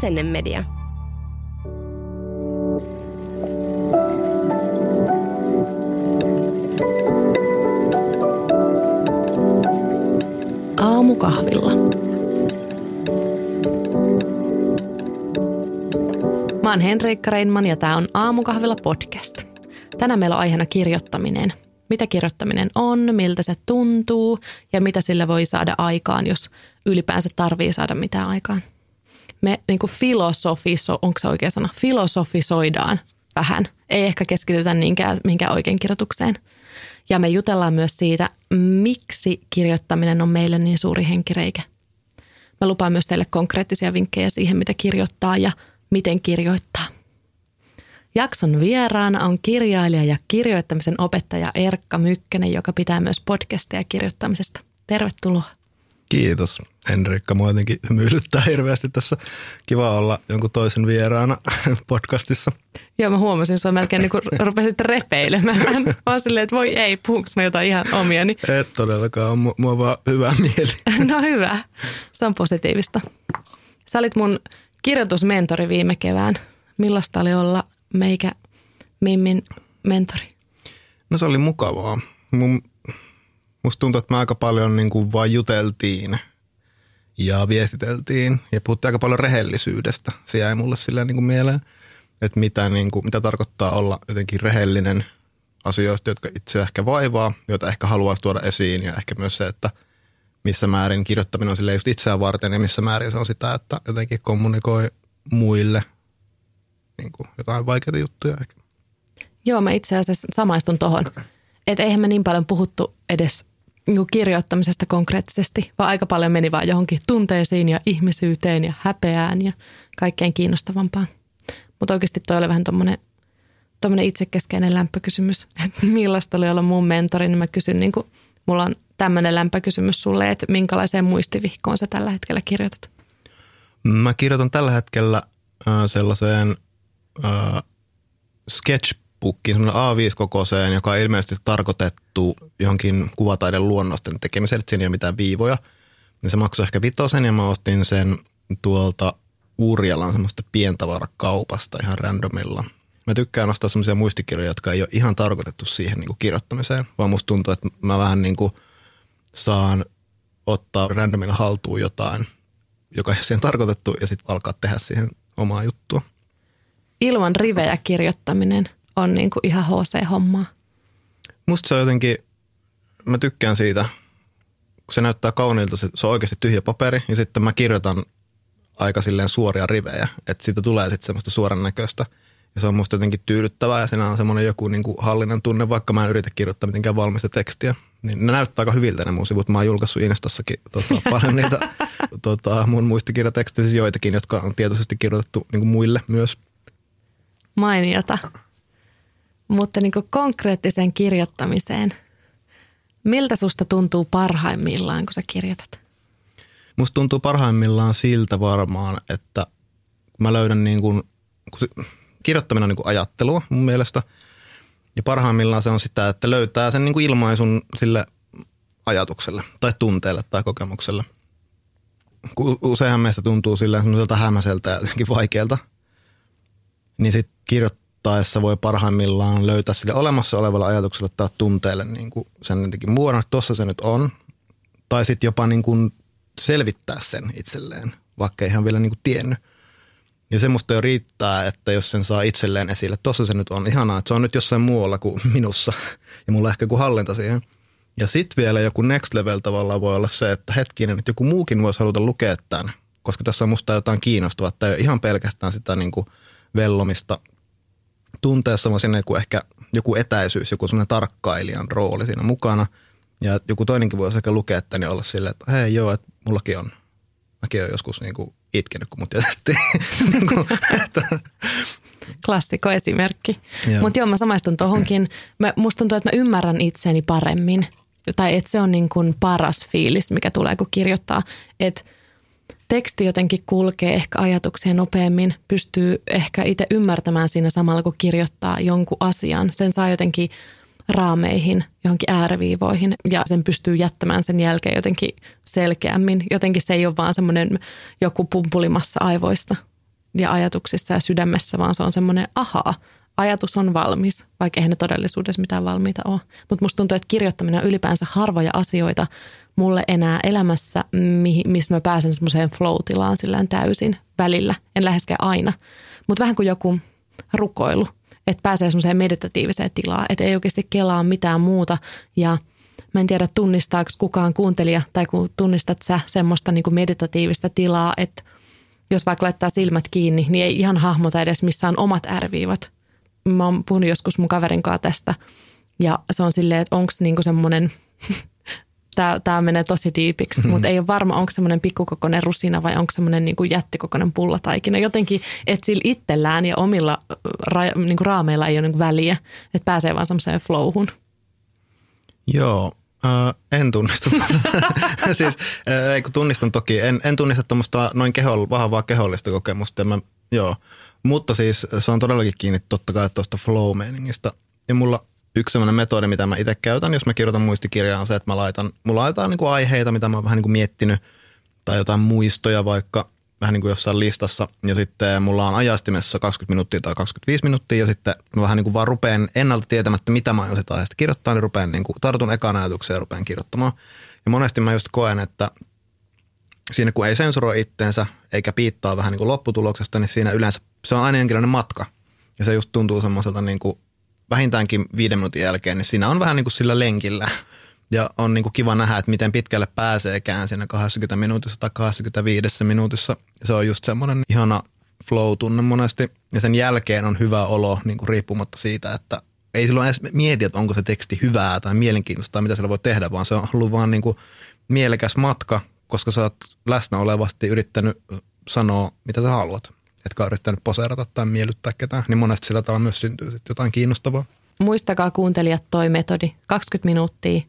Asennemedia. Aamukahvilla. Mä oon Henrik Reynman ja tää on Aamukahvilla podcast. Tänään meillä on aiheena kirjoittaminen. Mitä kirjoittaminen on, miltä se tuntuu ja mitä sillä voi saada aikaan, jos ylipäänsä tarvii saada mitään aikaan. Me niin kuin filosofisoidaan vähän. Ei ehkä keskitytä niinkään mihinkään oikein kirjoitukseen. Ja me jutellaan myös siitä, miksi kirjoittaminen on meille niin suuri henkireikä. Mä lupaan myös teille konkreettisia vinkkejä siihen, mitä kirjoittaa ja miten kirjoittaa. Jakson vieraana on kirjailija ja kirjoittamisen opettaja Erkka Mykkänen, joka pitää myös podcastia kirjoittamisesta. Tervetuloa. Kiitos. Henrikka, mua jotenkin hymyilyttää hirveästi tässä. Kiva olla jonkun toisen vieraana podcastissa. Joo, mä huomasin, että sua melkein niin kuin rupesit repeilemään. Mä oon silleen, että voi ei, puhuks mä jotain ihan omiani. Et todellakaan, mua vaan hyvä mieli. No hyvä, se on positiivista. Sä olit mun kirjoitusmentori viime kevään. Millaista oli olla meikä Mimmin mentori? No se oli mukavaa. Musta tuntuu, että me aika paljon niin kuin vaan juteltiin ja viestiteltiin ja puhuttiin aika paljon rehellisyydestä. Se jäi mulle silleen niin kuin mieleen, että mitä tarkoittaa olla jotenkin rehellinen asioista, jotka itse ehkä vaivaa, joita ehkä haluaisi tuoda esiin ja ehkä myös se, että missä määrin kirjoittaminen on silleen just itseään varten ja missä määrin se on sitä, että jotenkin kommunikoi muille niin kuin jotain vaikeita juttuja ehkä. Joo, mä itse asiassa samaistun tohon. Että eihän me niin paljon puhuttu edes niin kirjoittamisesta konkreettisesti, vaan aika paljon meni vaan johonkin tunteisiin ja ihmisyyteen ja häpeään ja kaikkein kiinnostavampaan. Mutta oikeasti toi oli vähän tommonen itsekeskeinen lämpökysymys, että millaista oli olla mun mentori, niin mä kysyn, niin kun, mulla on tämmöinen lämpökysymys sulle, että minkälaiseen muistivihkoon sä tällä hetkellä kirjoitat? Mä kirjoitan tällä hetkellä sellaiseen sketchbookiin, semmoinen A5-kokoiseen, joka on ilmeisesti tarkoitettu johonkin kuvataiden luonnosten tekemiseen, että siinä ei ole mitään viivoja. Ja se maksoi ehkä 5 ja mä ostin sen tuolta Urjalan semmoista pientavarakaupasta ihan randomilla. Mä tykkään ostaa semmoisia muistikirjoja, jotka ei ole ihan tarkoitettu siihen niin kuin kirjoittamiseen, vaan musta tuntuu, että mä vähän niin kuin saan ottaa randomilla haltuun jotain, joka ei ole siihen tarkoitettu ja sitten alkaa tehdä siihen omaa juttua. Ilman rivejä kirjoittaminen on niin kuin ihan HC-hommaa. Musta se on jotenkin, mä tykkään siitä, kun se näyttää kauniilta, se on oikeasti tyhjä paperi ja sitten mä kirjoitan aika silleen suoria rivejä, että siitä tulee sitten semmoista suoran näköistä ja se on musta jotenkin tyydyttävää ja siinä on semmoinen joku niin kuin hallinnan tunne, vaikka mä en yritä kirjoittaa mitenkään valmista tekstiä. Niin ne näyttää aika hyviltä ne mun sivut. Mä oon julkaissut Instassakin paljon niitä mun muistikirjatekstejä, siis joitakin, jotka on tietoisesti kirjoitettu niin kuin muille myös. Mainiota. Mutta niin kuin konkreettiseen kirjoittamiseen. Miltä susta tuntuu parhaimmillaan, kun sä kirjoitat? Musta tuntuu parhaimmillaan siltä varmaan, että mä löydän niin kuin, kirjoittaminen on niin kuin ajattelua mun mielestä. Ja parhaimmillaan se on sitä, että löytää sen niin kuin ilmaisun sille ajatukselle tai tunteelle tai kokemukselle. Useinhan meistä tuntuu silleen semmoiselta hämäseltä ja jotenkin vaikealta. Niin sitten kirjoittaessa voi parhaimmillaan löytää sille olemassa olevalle ajatukselle tai tunteelle niin kuin sen jotenkin muodon, että tossa se nyt on. Tai sitten jopa niin kuin selvittää sen itselleen, vaikka ei ihan vielä niin kuin tiennyt. Ja semmoista jo riittää, että jos sen saa itselleen esille, tossa se nyt on ihanaa, että se on nyt jossain muualla kuin minussa ja mulla ehkä joku hallinta siihen. Ja sitten vielä joku next level tavallaan voi olla se, että hetkinen, että joku muukin voisi haluta lukea tämän, koska tässä on musta jotain kiinnostavaa, tämä ei ole ihan pelkästään sitä niin kuin vellomista tunteessa, vaan siinä joku ehkä joku etäisyys, joku semmoinen tarkkailijan rooli siinä mukana. Ja joku toinenkin voisi ehkä lukea tämän ja olla silleen, että hei joo, että mullakin on, mäkin olen joskus niin kuin itkenyt, kun mut jätettiin. Klassikko esimerkki. Mutta joo, mä samaistun tohonkin. Musta tuntuu, että mä ymmärrän itseäni paremmin. Tai että se on niin kuin paras fiilis, mikä tulee, kun kirjoittaa. Että teksti jotenkin kulkee ehkä ajatuksia nopeammin. Pystyy ehkä itse ymmärtämään siinä samalla, kun kirjoittaa jonkun asian. Sen saa jotenkin raameihin, johonkin ääriviivoihin ja sen pystyy jättämään sen jälkeen jotenkin selkeämmin. Jotenkin se ei ole vaan semmoinen joku pumpulimassa aivoissa, ja ajatuksissa ja sydämessä, vaan se on semmoinen ahaa. Ajatus on valmis, vaikka eihän ne todellisuudessa mitään valmiita ole. Mutta musta tuntuu, että kirjoittaminen on ylipäänsä harvoja asioita mulle enää elämässä, missä mä pääsen semmoiseen flow-tilaan sillään täysin välillä. En läheskään aina, mutta vähän kuin joku rukoilu, että pääsee semmoiseen meditatiiviseen tilaan, että ei oikeasti kelaa mitään muuta. Ja mä en tiedä, tunnistaako kukaan kuuntelija tai kun tunnistat sä semmoista niin kuin meditatiivista tilaa, että jos vaikka laittaa silmät kiinni, niin ei ihan hahmota edes missään omat ärviivat. Mä oon puhunut joskus mun kaverin kanssa tästä ja se on silleen, että onko niinku semmoinen, tää menee tosi diipiksi, mutta ei ole varma, onko semmoinen pikkukokoinen rusina vai onko semmoinen niinku jättikokoinen pullataikina. Jotenkin, että sillä itsellään ja omilla niinku raameilla ei ole niinku väliä, että pääsee vaan semmoiseen flowhun. Joo, en tunnista. Siis, kun tunnistan toki, en tunnista tuommoista noin vahvaa kehollista kokemusta. Joo. Mutta siis se on todellakin kiinni totta kai tuosta flow-meiningistä. Ja mulla yksi sellainen metodi, mitä mä itse käytän, jos mä kirjoitan muistikirjaa, on se, että mulla laitetaan niinku aiheita, mitä mä oon vähän niinku miettinyt, tai jotain muistoja vaikka vähän niinku jossain listassa. Ja sitten mulla on ajastimessa 20 minuuttia tai 25 minuuttia, ja sitten mä vähän niinku vaan rupean ennalta tietämättä, mitä mä oon sitä aiheesta kirjoittaa, niin rupean niinku, tartun ekaan ajatukseen ja rupean kirjoittamaan. Ja monesti mä just koen, että siinä kun ei sensuroi itteensä eikä piittaa vähän niinku lopputuloksesta, niin siinä yleensä se on aina jonkinlainen matka. Ja se just tuntuu semmoiselta niinku vähintäänkin 5 minuutin jälkeen, niin siinä on vähän niinku sillä lenkillä. Ja on niinku kiva nähdä, että miten pitkälle pääseekään siinä 80 minuutissa tai 85 minuutissa. Ja se on just semmoinen ihana flow-tunne monesti. Ja sen jälkeen on hyvä olo niinku riippumatta siitä, että ei silloin edes mieti, että onko se teksti hyvää tai mielenkiintoista tai mitä sillä voi tehdä, vaan se on ollut vaan niinku mielekäs matka, koska sä oot läsnä olevasti yrittänyt sanoa, mitä sä haluat. Etkä yrittänyt poseerata tai miellyttää ketään, niin monesti sillä tavalla myös syntyy sitten jotain kiinnostavaa. Muistakaa kuuntelijat toi metodi. 20 minuuttia,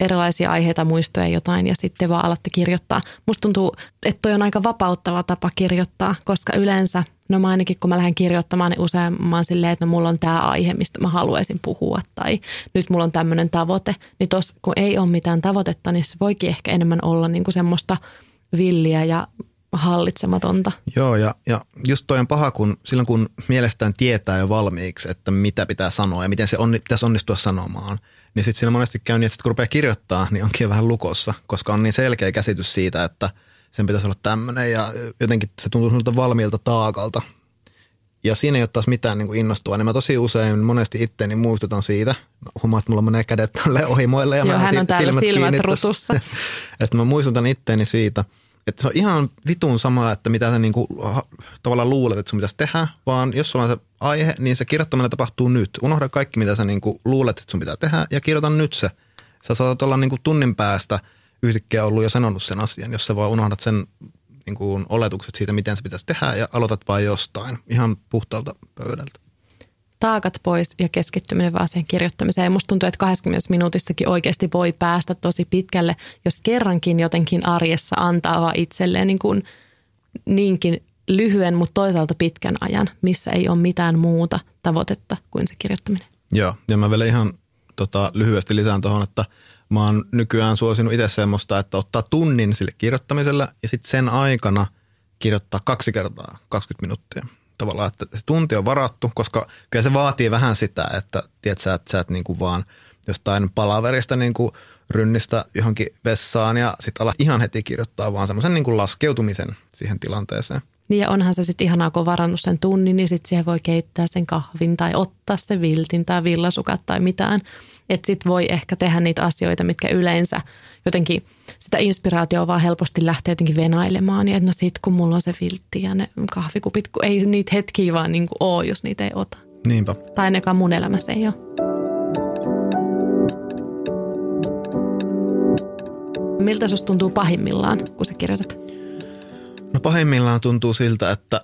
erilaisia aiheita, muistoja jotain ja sitten vaan alatte kirjoittaa. Musta tuntuu, että toi on aika vapauttava tapa kirjoittaa, koska yleensä, no mä ainakin kun mä lähden kirjoittamaan, niin usein mä oon silleen, että no mulla on tää aihe, mistä mä haluaisin puhua tai nyt mulla on tämmöinen tavoite. Niin tossa kun ei ole mitään tavoitetta, niin se voikin ehkä enemmän olla niinku semmoista villiä ja hallitsematonta. Joo, ja just toi on paha, kun silloin kun mielestään tietää jo valmiiksi, että mitä pitää sanoa ja miten se pitäisi onnistua sanomaan, niin sitten siinä monesti käy niin, että kun rupeaa kirjoittaa, niin onkin vähän lukossa, koska on niin selkeä käsitys siitä, että sen pitäisi olla tämmöinen ja jotenkin se tuntuu sinulta valmiilta taakalta. Ja siinä ei ole taas mitään niin kuin innostua, niin mä tosi usein monesti itteeni muistutan siitä. Mä huomaan, että mulla menee kädet tälleen ohimoille ja joo, mä hän on täällä silmät rutussa. Että mä muistutan itteeni siitä. Että se on ihan vitun sama, että mitä sä niinku tavallaan luulet, että sun pitäisi tehdä, vaan jos sulla on se aihe, niin se kirjoittaminen tapahtuu nyt. Unohda kaikki, mitä sä niinku luulet, että sun pitää tehdä ja kirjoita nyt se. Sä saatat olla niinku tunnin päästä yhtäkkiä ollut jo sanonut sen asian, jos sä vaan unohdat sen niinku oletukset siitä, miten se pitäisi tehdä ja aloitat vaan jostain ihan puhtaalta pöydältä. Taakat pois ja keskittyminen vaan siihen kirjoittamiseen. Ja musta tuntuu, että 20 minuutissakin oikeasti voi päästä tosi pitkälle, jos kerrankin jotenkin arjessa antaa vaan itselleen niin kuin niinkin lyhyen, mutta toisaalta pitkän ajan, missä ei ole mitään muuta tavoitetta kuin se kirjoittaminen. Joo, ja mä vielä ihan lyhyesti lisään tuohon, että mä oon nykyään suosinut itse semmoista, että ottaa tunnin sille kirjoittamiselle ja sitten sen aikana kirjoittaa 2 kertaa 20 minuuttia. Tavallaan, että se tunti on varattu, koska kyllä se vaatii vähän sitä, että tiedät sä, että sä et niin kuin vaan jostain palaverista niin kuin rynnistä johonkin vessaan ja sitten ala ihan heti kirjoittaa vaan semmoisen niin kuin laskeutumisen siihen tilanteeseen. Niin ja onhan se sitten ihanaa, kun on varannut sen tunnin, niin sitten siihen voi keittää sen kahvin tai ottaa se viltin tai villasukat tai mitään. Että sitten voi ehkä tehdä niitä asioita, mitkä yleensä jotenkin sitä inspiraatioa vaan helposti lähtee jotenkin venailemaan. Ja että no sit kun mulla on se viltti ja ne kahvikupit, kun ei niitä hetkiä vaan niin kuin ole, jos niitä ei ota. Niinpä. Tai ainakaan mun elämässä ei ole. Miltä susta tuntuu pahimmillaan, kun sä kirjoitat? No pahimmillaan tuntuu siltä, että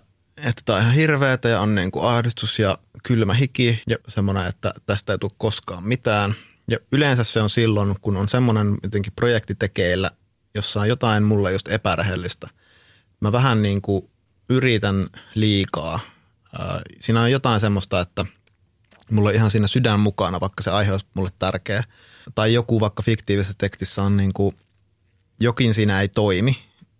tämä on ihan hirveätä ja on niin kuin ahdistus ja kylmä hiki ja semmoinen, että tästä ei tule koskaan mitään. Ja yleensä se on silloin, kun on semmoinen jotenkin projekti tekeillä, jossa on jotain mulle just epärehellistä. Mä vähän niin kuin yritän liikaa. Siinä on jotain semmoista, että mulla on ihan siinä sydän mukana, vaikka se aihe olisi mulle tärkeä. Tai joku vaikka fiktiivisessä tekstissä on niin kuin jokin siinä ei toimi.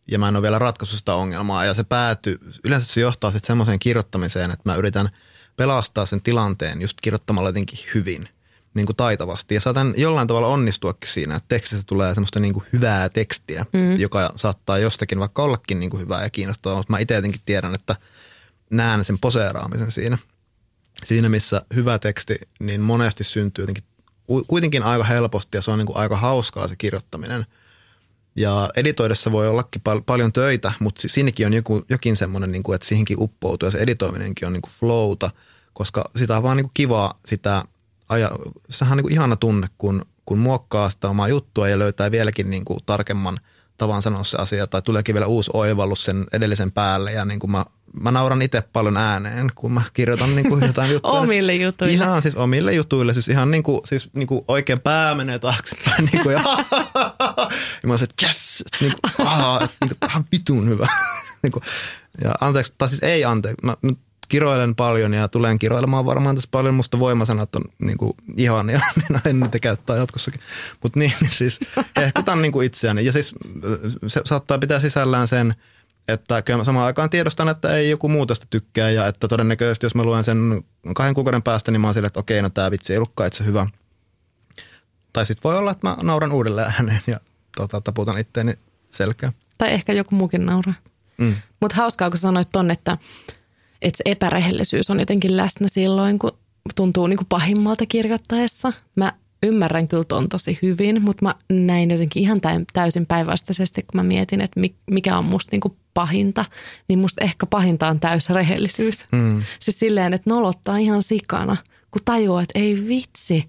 ja mä en ole vielä ratkaissut sitä ongelmaa ja se päätyy, yleensä se johtaa sitten semmoiseen kirjoittamiseen, että mä yritän pelastaa sen tilanteen just kirjoittamalla jotenkin hyvin, niin kuin taitavasti ja saatan jollain tavalla onnistuakin siinä, että tekstistä tulee semmoista niin kuin hyvää tekstiä, joka saattaa jostakin vaikka ollakin niin kuin hyvää ja kiinnostavaa, mutta mä itse jotenkin tiedän, että näen sen poseeraamisen siinä. Siinä missä hyvä teksti, niin monesti syntyy jotenkin kuitenkin aika helposti ja se on niin kuin aika hauskaa se kirjoittaminen. Ja editoidessa voi ollakin paljon töitä, mutta siinäkin on jokin semmoinen, niin kuin, että siihenkin uppoutuu ja se editoiminenkin on niin kuin flowta, koska sitä on vaan niin kuin kivaa sitä, sehän on niin kuin ihana tunne, kun muokkaa sitä omaa juttua ja löytää vieläkin niin kuin tarkemman tavan sanoa se asia tai tuleekin vielä uusi oivallus sen edellisen päälle ja niin kuin mä nauran itse paljon ääneen, kun mä kirjoitan niin kuin jotain juttuja. Omille jutuille. Ihan siis omille jutuille. Siis ihan niin kuin oikein pää menee taaksepäin. Niin kuin, ja mä sanoin, että yes! Niin kuin, ihan vitun hyvä. Niin kuin, ja anteeksi, tai siis ei anteeksi. Mä kiroilen paljon ja tulen kiroilemaan varmaan tässä paljon. Musta voimasanat on niin kuin ihania. En niitä käyttää jatkossakin. Mutta niin siis ehkutan niin kuin itseäni. Ja siis se saattaa pitää sisällään sen, että kyllä samaan aikaan tiedostan, että ei joku muu tästä tykkää ja että todennäköisesti, jos mä luen sen 2 kuukauden päästä, niin mä oon silleen, että okei, no tää vitsi ei ollutkaan itse hyvä. Tai sit voi olla, että mä nauran uudelleen ääneen ja taputan itteeni selkään. Tai ehkä joku muukin nauraa. Mm. Mutta hauskaa, kun sanoit ton, että se epärehellisyys on jotenkin läsnä silloin, kun tuntuu niin kuin pahimmalta kirjoittaessa. Mä ymmärrän kyllä ton tosi hyvin, mutta mä näin jotenkin ihan täysin päinvastaisesti, kun mä mietin, että mikä on musta niin kuin pahinta, niin musta ehkä pahinta on täysrehellisyys. Mm. Siis silleen, että nolottaa ihan sikana, kun tajuaa, että ei vitsi,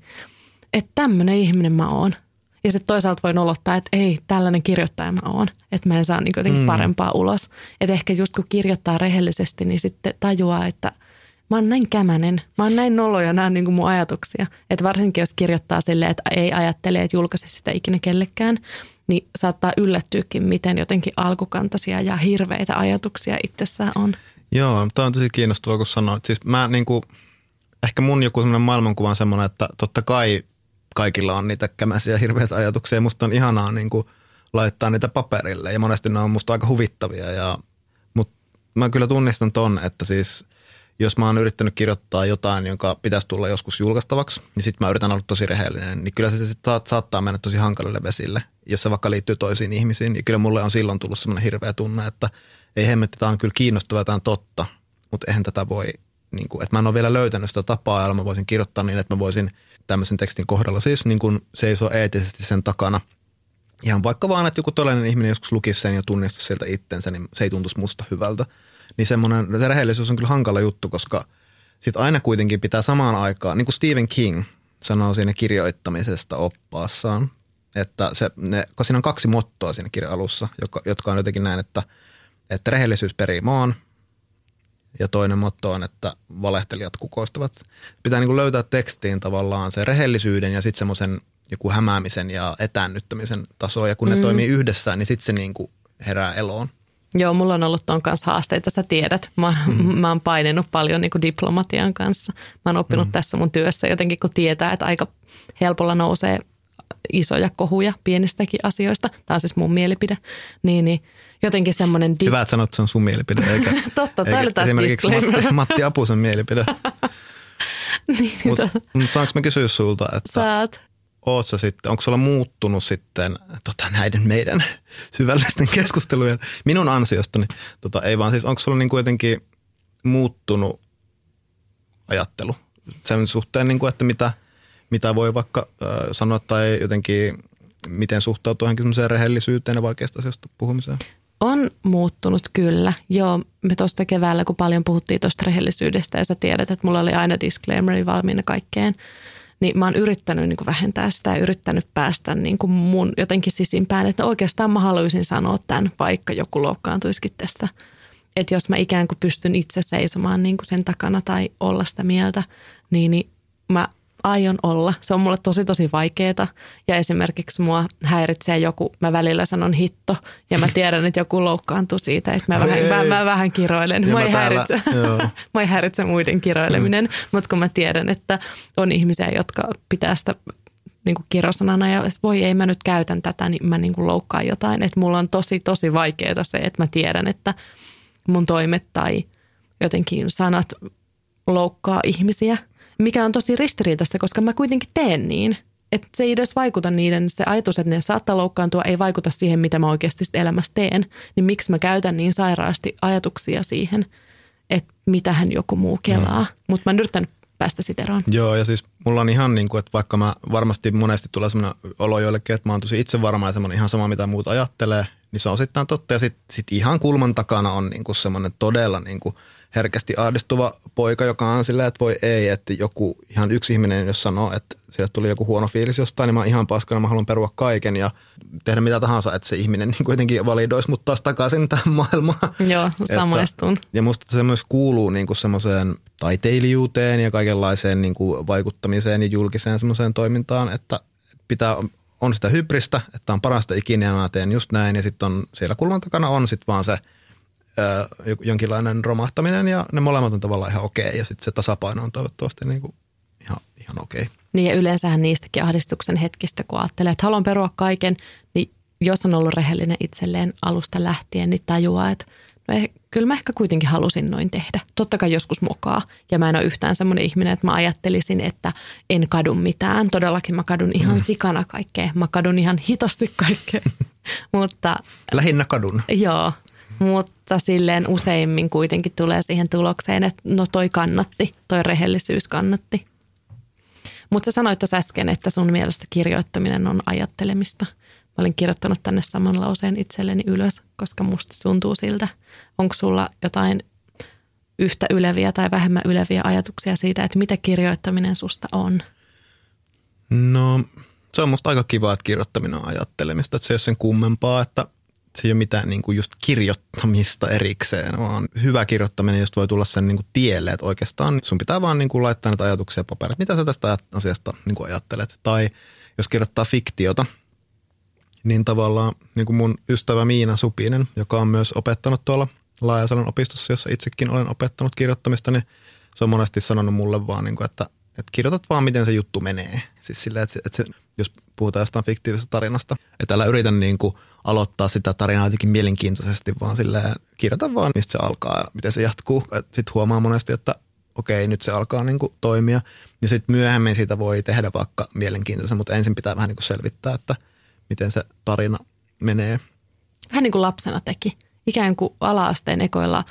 että tämmönen ihminen mä oon. Ja sitten toisaalta voi nolottaa, että ei, tällainen kirjoittaja mä oon, että mä en saa niin jotenkin parempaa ulos. Että ehkä just kun kirjoittaa rehellisesti, niin sitten tajuaa, että mä oon näin kämänen, mä oon näin nolo ja nää on niin kuin mun ajatuksia. Että varsinkin jos kirjoittaa silleen, että ei ajattele, että julkaisi sitä ikinä kellekään, niin saattaa yllättyäkin, miten jotenkin alkukantaisia ja hirveitä ajatuksia itsessään on. Joo, tämä on tosi kiinnostavaa, kun sanoit. Siis mä niin kuin, ehkä mun joku semmoinen maailmankuva on semmoinen, että totta kai kaikilla on niitä kämäisiä hirveitä ajatuksia. Musta on ihanaa niin kuin laittaa niitä paperille ja monesti ne on musta aika huvittavia. Mutta mä kyllä tunnistan ton, että siis jos mä oon yrittänyt kirjoittaa jotain, jonka pitäisi tulla joskus julkaistavaksi, niin sit mä yritän olla tosi rehellinen, niin kyllä se sit saattaa mennä tosi hankalille vesille, jos se vaikka liittyy toisiin ihmisiin. Ja kyllä mulle on silloin tullut semmoinen hirveä tunne, että ei hemmetti, tämä on kyllä kiinnostavaa, tämä on totta, mutta eihän tätä voi, niin kuin, että mä en ole vielä löytänyt sitä tapaa, jolla mä voisin kirjoittaa niin, että mä voisin tämmöisen tekstin kohdalla siis niin kuin seisoa eettisesti sen takana. Ihan vaikka vaan, että joku tollainen ihminen joskus lukisi sen ja tunnistaisi sieltä itsensä, niin se ei tuntuisi musta hyvältä. Niin semmoinen, se rehellisyys on kyllä hankala juttu, koska sit aina kuitenkin pitää samaan aikaan, niin kuin Stephen King sanoo siinä kirjoittamisesta oppaassaan, että kun siinä on 2 mottoa siinä kirjan alussa, jotka on jotenkin näin, että rehellisyys perii maan ja toinen motto on, että valehtelijat kukoistavat. Pitää niin kuin löytää tekstiin tavallaan se rehellisyyden ja sitten semmoisen joku hämäämisen ja etäännyttämisen taso ja kun ne toimii yhdessä, niin sitten se niin kuin herää eloon. Joo, mulla on ollut ton kanssa haasteita, sä tiedät. Mä oon painenut paljon niin kuin diplomatian kanssa. Mä oon oppinut tässä mun työssä jotenkin, kun tietää, että aika helpolla nousee isoja kohuja pienistäkin asioista. Tämä on siis mun mielipide. Niin jotenkin semmoinen... Hyvä, että sanot, että se on sun mielipide. Eikä, totta, täällä taas disclaimer. Matti Apusen mielipide. Niin, mutta saanko mä kysyä sulta, että... Saat. Onko sulla muuttunut sitten näiden meidän syvällisten keskustelujen, minun ansiostani, ei vaan siis, onko sulla niin kuitenkin muuttunut ajattelu sen suhteen, niin kuin, että mitä voi vaikka sanoa tai jotenkin miten suhtautuu johonkin sellaiseen rehellisyyteen ja vaikeasta asioista puhumiseen? On muuttunut kyllä. Joo, me tuosta keväällä, kun paljon puhuttiin tuosta rehellisyydestä ja sä tiedät, että mulla oli aina disclaimeri valmiina kaikkeen, niin mä oon yrittänyt niin kuin vähentää sitä ja yrittänyt päästä niin kuin mun jotenkin sisimpään, että oikeastaan mä haluaisin sanoa tämän, vaikka joku loukkaantuisikin tästä. Että jos mä ikään kuin pystyn itse seisomaan niin kuin sen takana tai olla sitä mieltä, niin mä aion olla. Se on mulle tosi vaikeeta ja esimerkiksi mua häiritsee joku, mä välillä sanon hitto ja mä tiedän, että joku loukkaantuu siitä, että mä vähän kiroilen. Mä ei häiritse muiden kiroileminen, mutta kun mä tiedän, että on ihmisiä, jotka pitää sitä niin kuin kirosanana ja että voi ei mä nyt käytän tätä, niin mä niin kuin loukkaan jotain. Että mulla on tosi vaikeaa se, että mä tiedän, että mun toimet tai jotenkin sanat loukkaa ihmisiä, mikä on tosi ristiriitaista, koska mä kuitenkin teen niin. Että se ei edes vaikuta niiden, se ajatus, että ne saattaa loukkaantua, ei vaikuta siihen, mitä mä oikeasti elämässä teen. Niin miksi mä käytän niin sairaasti ajatuksia siihen, että mitähän joku muu kelaa. Mutta mä en yrittänyt päästä siitä eroon. Joo, ja siis mulla on ihan niin kuin, että vaikka mä varmasti monesti tulee semmoinen olo joillekin, että mä oon tosi itsevarma ja semmoinen ihan sama, mitä muut ajattelee, niin se on sitten totta. Ja sitten ihan kulman takana on niin kuin semmoinen todella niin kuin herkästi ahdistuva poika, joka on silleen, että voi ei, että joku ihan yksi ihminen, jos sanoo, että sille tuli joku huono fiilis jostain, niin mä oon ihan paskana, mä haluan perua kaiken ja tehdä mitä tahansa, että se ihminen niin kuitenkin validoisi mut taas takaisin tähän maailmaan. Joo, samaistun. Että, ja musta se myös kuuluu niin kuin semmoiseen taiteilijuuteen ja kaikenlaiseen niin kuin vaikuttamiseen ja julkiseen semmoiseen toimintaan, että pitää on sitä hybristä, että on parasta ikinä ja mä teen just näin ja sitten on siellä kulman takana on sitten vaan se jonkinlainen romahtaminen ja ne molemmat on tavallaan ihan okei ja sitten se tasapaino on toivottavasti niin kuin ihan okei. Niin ja yleensähän niistäkin ahdistuksen hetkistä, kun ajattelee, että haluan perua kaiken, niin jos on ollut rehellinen itselleen alusta lähtien, niin tajuaa, että no kyllä mä ehkä kuitenkin halusin noin tehdä. Totta kai joskus mokaa ja mä en ole yhtään semmoinen ihminen, että mä ajattelisin, että en kadu mitään. Todellakin mä kadun ihan sikana kaikkea. Mä kadun ihan hitosti kaikkea. Mutta lähinnä kadun. Joo. Mutta silleen useimmin kuitenkin tulee siihen tulokseen, että no toi kannatti, toi rehellisyys kannatti. Mutta sä sanoit tuossa äsken, että sun mielestä kirjoittaminen on ajattelemista. Mä olin kirjoittanut tänne saman lauseen itselleni ylös, koska musta tuntuu siltä. Onko sulla jotain yhtä yleviä tai vähemmän yleviä ajatuksia siitä, että mitä kirjoittaminen susta on? No se on musta aika kiva, että kirjoittaminen on ajattelemista. Että se ei ole sen kummempaa, että se ei ole mitään niin kuin just kirjoittamista erikseen, vaan hyvä kirjoittaminen just voi tulla sen niin kuin tielle, että oikeastaan sun pitää vaan niin kuin laittaa näitä ajatuksia paperille. Mitä sä tästä asiasta niin kuin ajattelet? Tai jos kirjoittaa fiktiota, niin tavallaan niin kuin mun ystävä Miina Supinen, joka on myös opettanut tuolla Laajasalon opistossa, jossa itsekin olen opettanut kirjoittamista, niin se on monesti sanonut mulle vaan, niin kuin, että kirjoitat vaan, miten se juttu menee. Siis sillä, että se, jos puhutaan jostain fiktiivisestä tarinasta, että älä yritä niin kuin aloittaa sitä tarinaa jotenkin mielenkiintoisesti, vaan silleen kirjoita vaan, mistä se alkaa ja miten se jatkuu. Sitten huomaa monesti, että okei, nyt se alkaa niin kuin toimia. Ja sitten myöhemmin siitä voi tehdä vaikka mielenkiintoisen, mutta ensin pitää vähän niin kuin selvittää, että miten se tarina menee. Vähän niin kuin lapsena teki. Ikään kuin ala-asteen ekoilla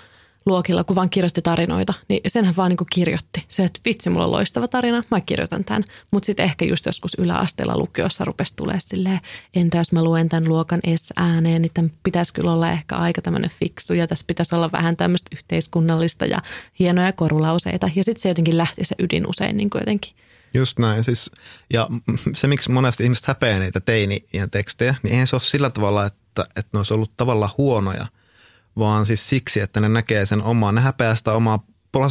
luokilla, kun vaan kirjoitti tarinoita, niin senhän vaan niin kuin kirjoitti. Se, että vitsi, mulla on loistava tarina, mä kirjoitan tämän. Mutta sitten ehkä just joskus yläasteella lukiossa rupesi tulemaan silleen, entä jos mä luen tämän luokan S-ääneen, niin tämän pitäisi kyllä olla ehkä aika tämmöinen fiksu ja tässä pitäisi olla vähän tämmöistä yhteiskunnallista ja hienoja korulauseita. Ja sitten se jotenkin lähti se ydin usein niin kuin jotenkin. Just näin. Siis, ja se, miksi monesti ihmiset häpeää niitä teini-iän tekstejä, niin eihän se ole sillä tavalla, että ne olisi ollut tavallaan huonoja, vaan siis siksi, että ne näkee sen omaa, ne häpeää sitä omaa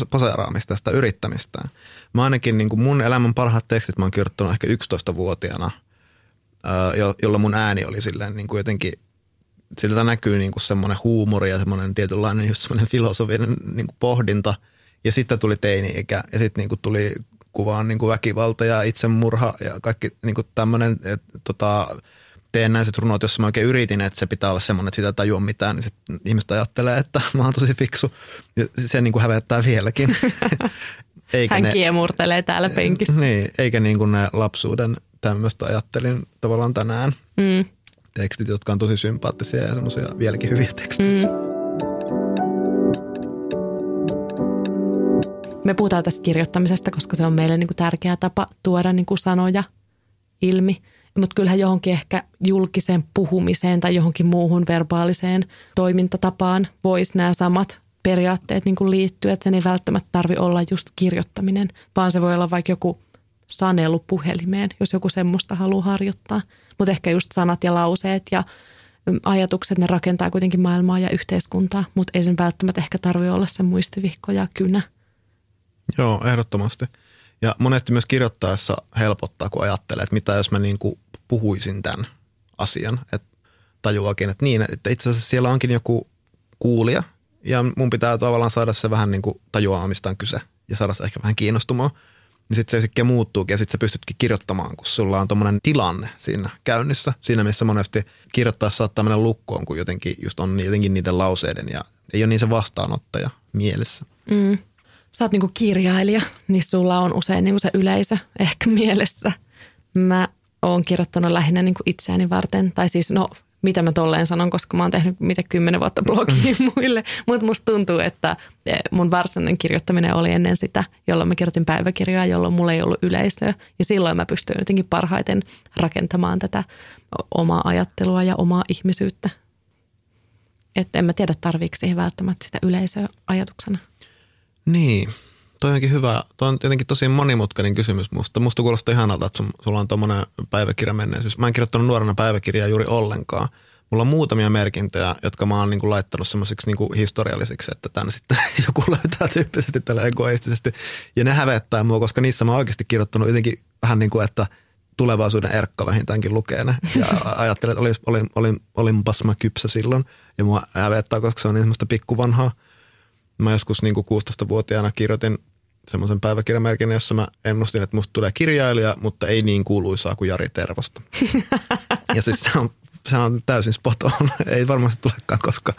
poseeraamista, sitä yrittämistään. Mä ainakin niin kuin mun elämän parhaat tekstit mä oon kirjoittanut ehkä 11-vuotiaana, jolla mun ääni oli silleen niin kuin jotenkin, siltä näkyy niin kuin semmoinen huumori ja semmoinen tietynlainen just semmoinen filosofinen niin kuin pohdinta. Ja sitten tuli teini-ikä ja sitten niin kuin tuli kuvaan niin kuin väkivalta ja itsemurha ja kaikki niin kuin tämmöinen, että teennäiset runot, jossa mä oikein yritin, että se pitää olla semmoinen, että sitä ei tajua mitään, niin sitten ihmiset ajattelee, että mä oon tosi fiksu. Ja se niin kuin hävettää vieläkin. Hän kiemurtelee täällä penkissä. Niin, eikä niin kuin ne lapsuuden tämmöistä ajattelin tavallaan tänään. Tekstit, jotka on tosi sympaattisia ja semmoisia vieläkin hyviä tekstejä. Me puhutaan tästä kirjoittamisesta, koska se on meille niin kuin tärkeä tapa tuoda niin kuin sanoja ilmi. Mutta kyllähän johonkin ehkä julkiseen puhumiseen tai johonkin muuhun verbaaliseen toimintatapaan voisi nämä samat periaatteet niin kuin liittyä. Että sen ei välttämättä tarvitse olla just kirjoittaminen, vaan se voi olla vaikka joku sanelu puhelimeen, jos joku semmoista haluaa harjoittaa. Mutta ehkä just sanat ja lauseet ja ajatukset, ne rakentaa kuitenkin maailmaa ja yhteiskuntaa, mutta ei sen välttämättä ehkä tarvitse olla se muistivihko ja kynä. Joo, ehdottomasti. Ja monesti myös kirjoittaessa helpottaa, kun ajattelee, että mitä jos mä niin kuin puhuisin tämän asian. Että tajuakin, että niin, että itse asiassa siellä onkin joku kuulija ja mun pitää tavallaan saada se vähän niin kuin tajuaa, mistä on kyse ja saada se ehkä vähän kiinnostumaan. niin sitten se yhtäkkiä muuttuukin ja sitten sä pystytkin kirjoittamaan, kun sulla on tommoinen tilanne siinä käynnissä, siinä missä monesti kirjoittaa saattaa mennä lukkoon, kun jotenkin just on jotenkin niiden lauseiden ja ei ole niin se vastaanottaja mielessä. Mm. Sä oot niinku kirjailija, niin sulla on usein niinku se yleisö ehkä mielessä. Mä oon kirjoittanut lähinnä niinku itseäni varten, tai siis no mitä mä tolleen sanon, koska mä oon tehnyt mitä 10 vuotta blogia muille, mutta musta tuntuu, että mun varsinainen kirjoittaminen oli ennen sitä, jolloin mä kirjoitin päiväkirjaa, jolloin mulla ei ollut yleisöä ja silloin mä pystyin jotenkin parhaiten rakentamaan tätä omaa ajattelua ja omaa ihmisyyttä. Että en mä tiedä, tarviiko siihen välttämättä sitä yleisöä ajatuksena. Niin, toi onkin hyvä. Toi on jotenkin tosi monimutkainen kysymys musta. Musta kuulostaa ihanalta, että sulla on tommoinen päiväkirjamenneisyys. Mä en kirjoittanut nuorena päiväkirjaa juuri ollenkaan. Mulla on muutamia merkintöjä, jotka mä oon niinku laittanut semmoisiksi niinku historiallisiksi, että tämän sitten joku löytää tyyppisesti tällä egoistisesti. Ja ne hävettää mua, koska niissä mä oon oikeasti kirjoittanut jotenkin vähän niin kuin, että tulevaisuuden Erkka vähintäänkin lukee ne. Ja ajattelin, että olinpas mä kypsä silloin. Ja mua hävettää, koska se on niin semmoista pikkuvanhaa. Mä joskus niin kuin 16-vuotiaana kirjoitin semmoisen päiväkirjamerkinnän, jossa mä ennustin, että musta tulee kirjailija, mutta ei niin kuuluisaa kuin Jari Tervosta. Ja siis se on täysin spot on. Ei varmasti tulekaan koskaan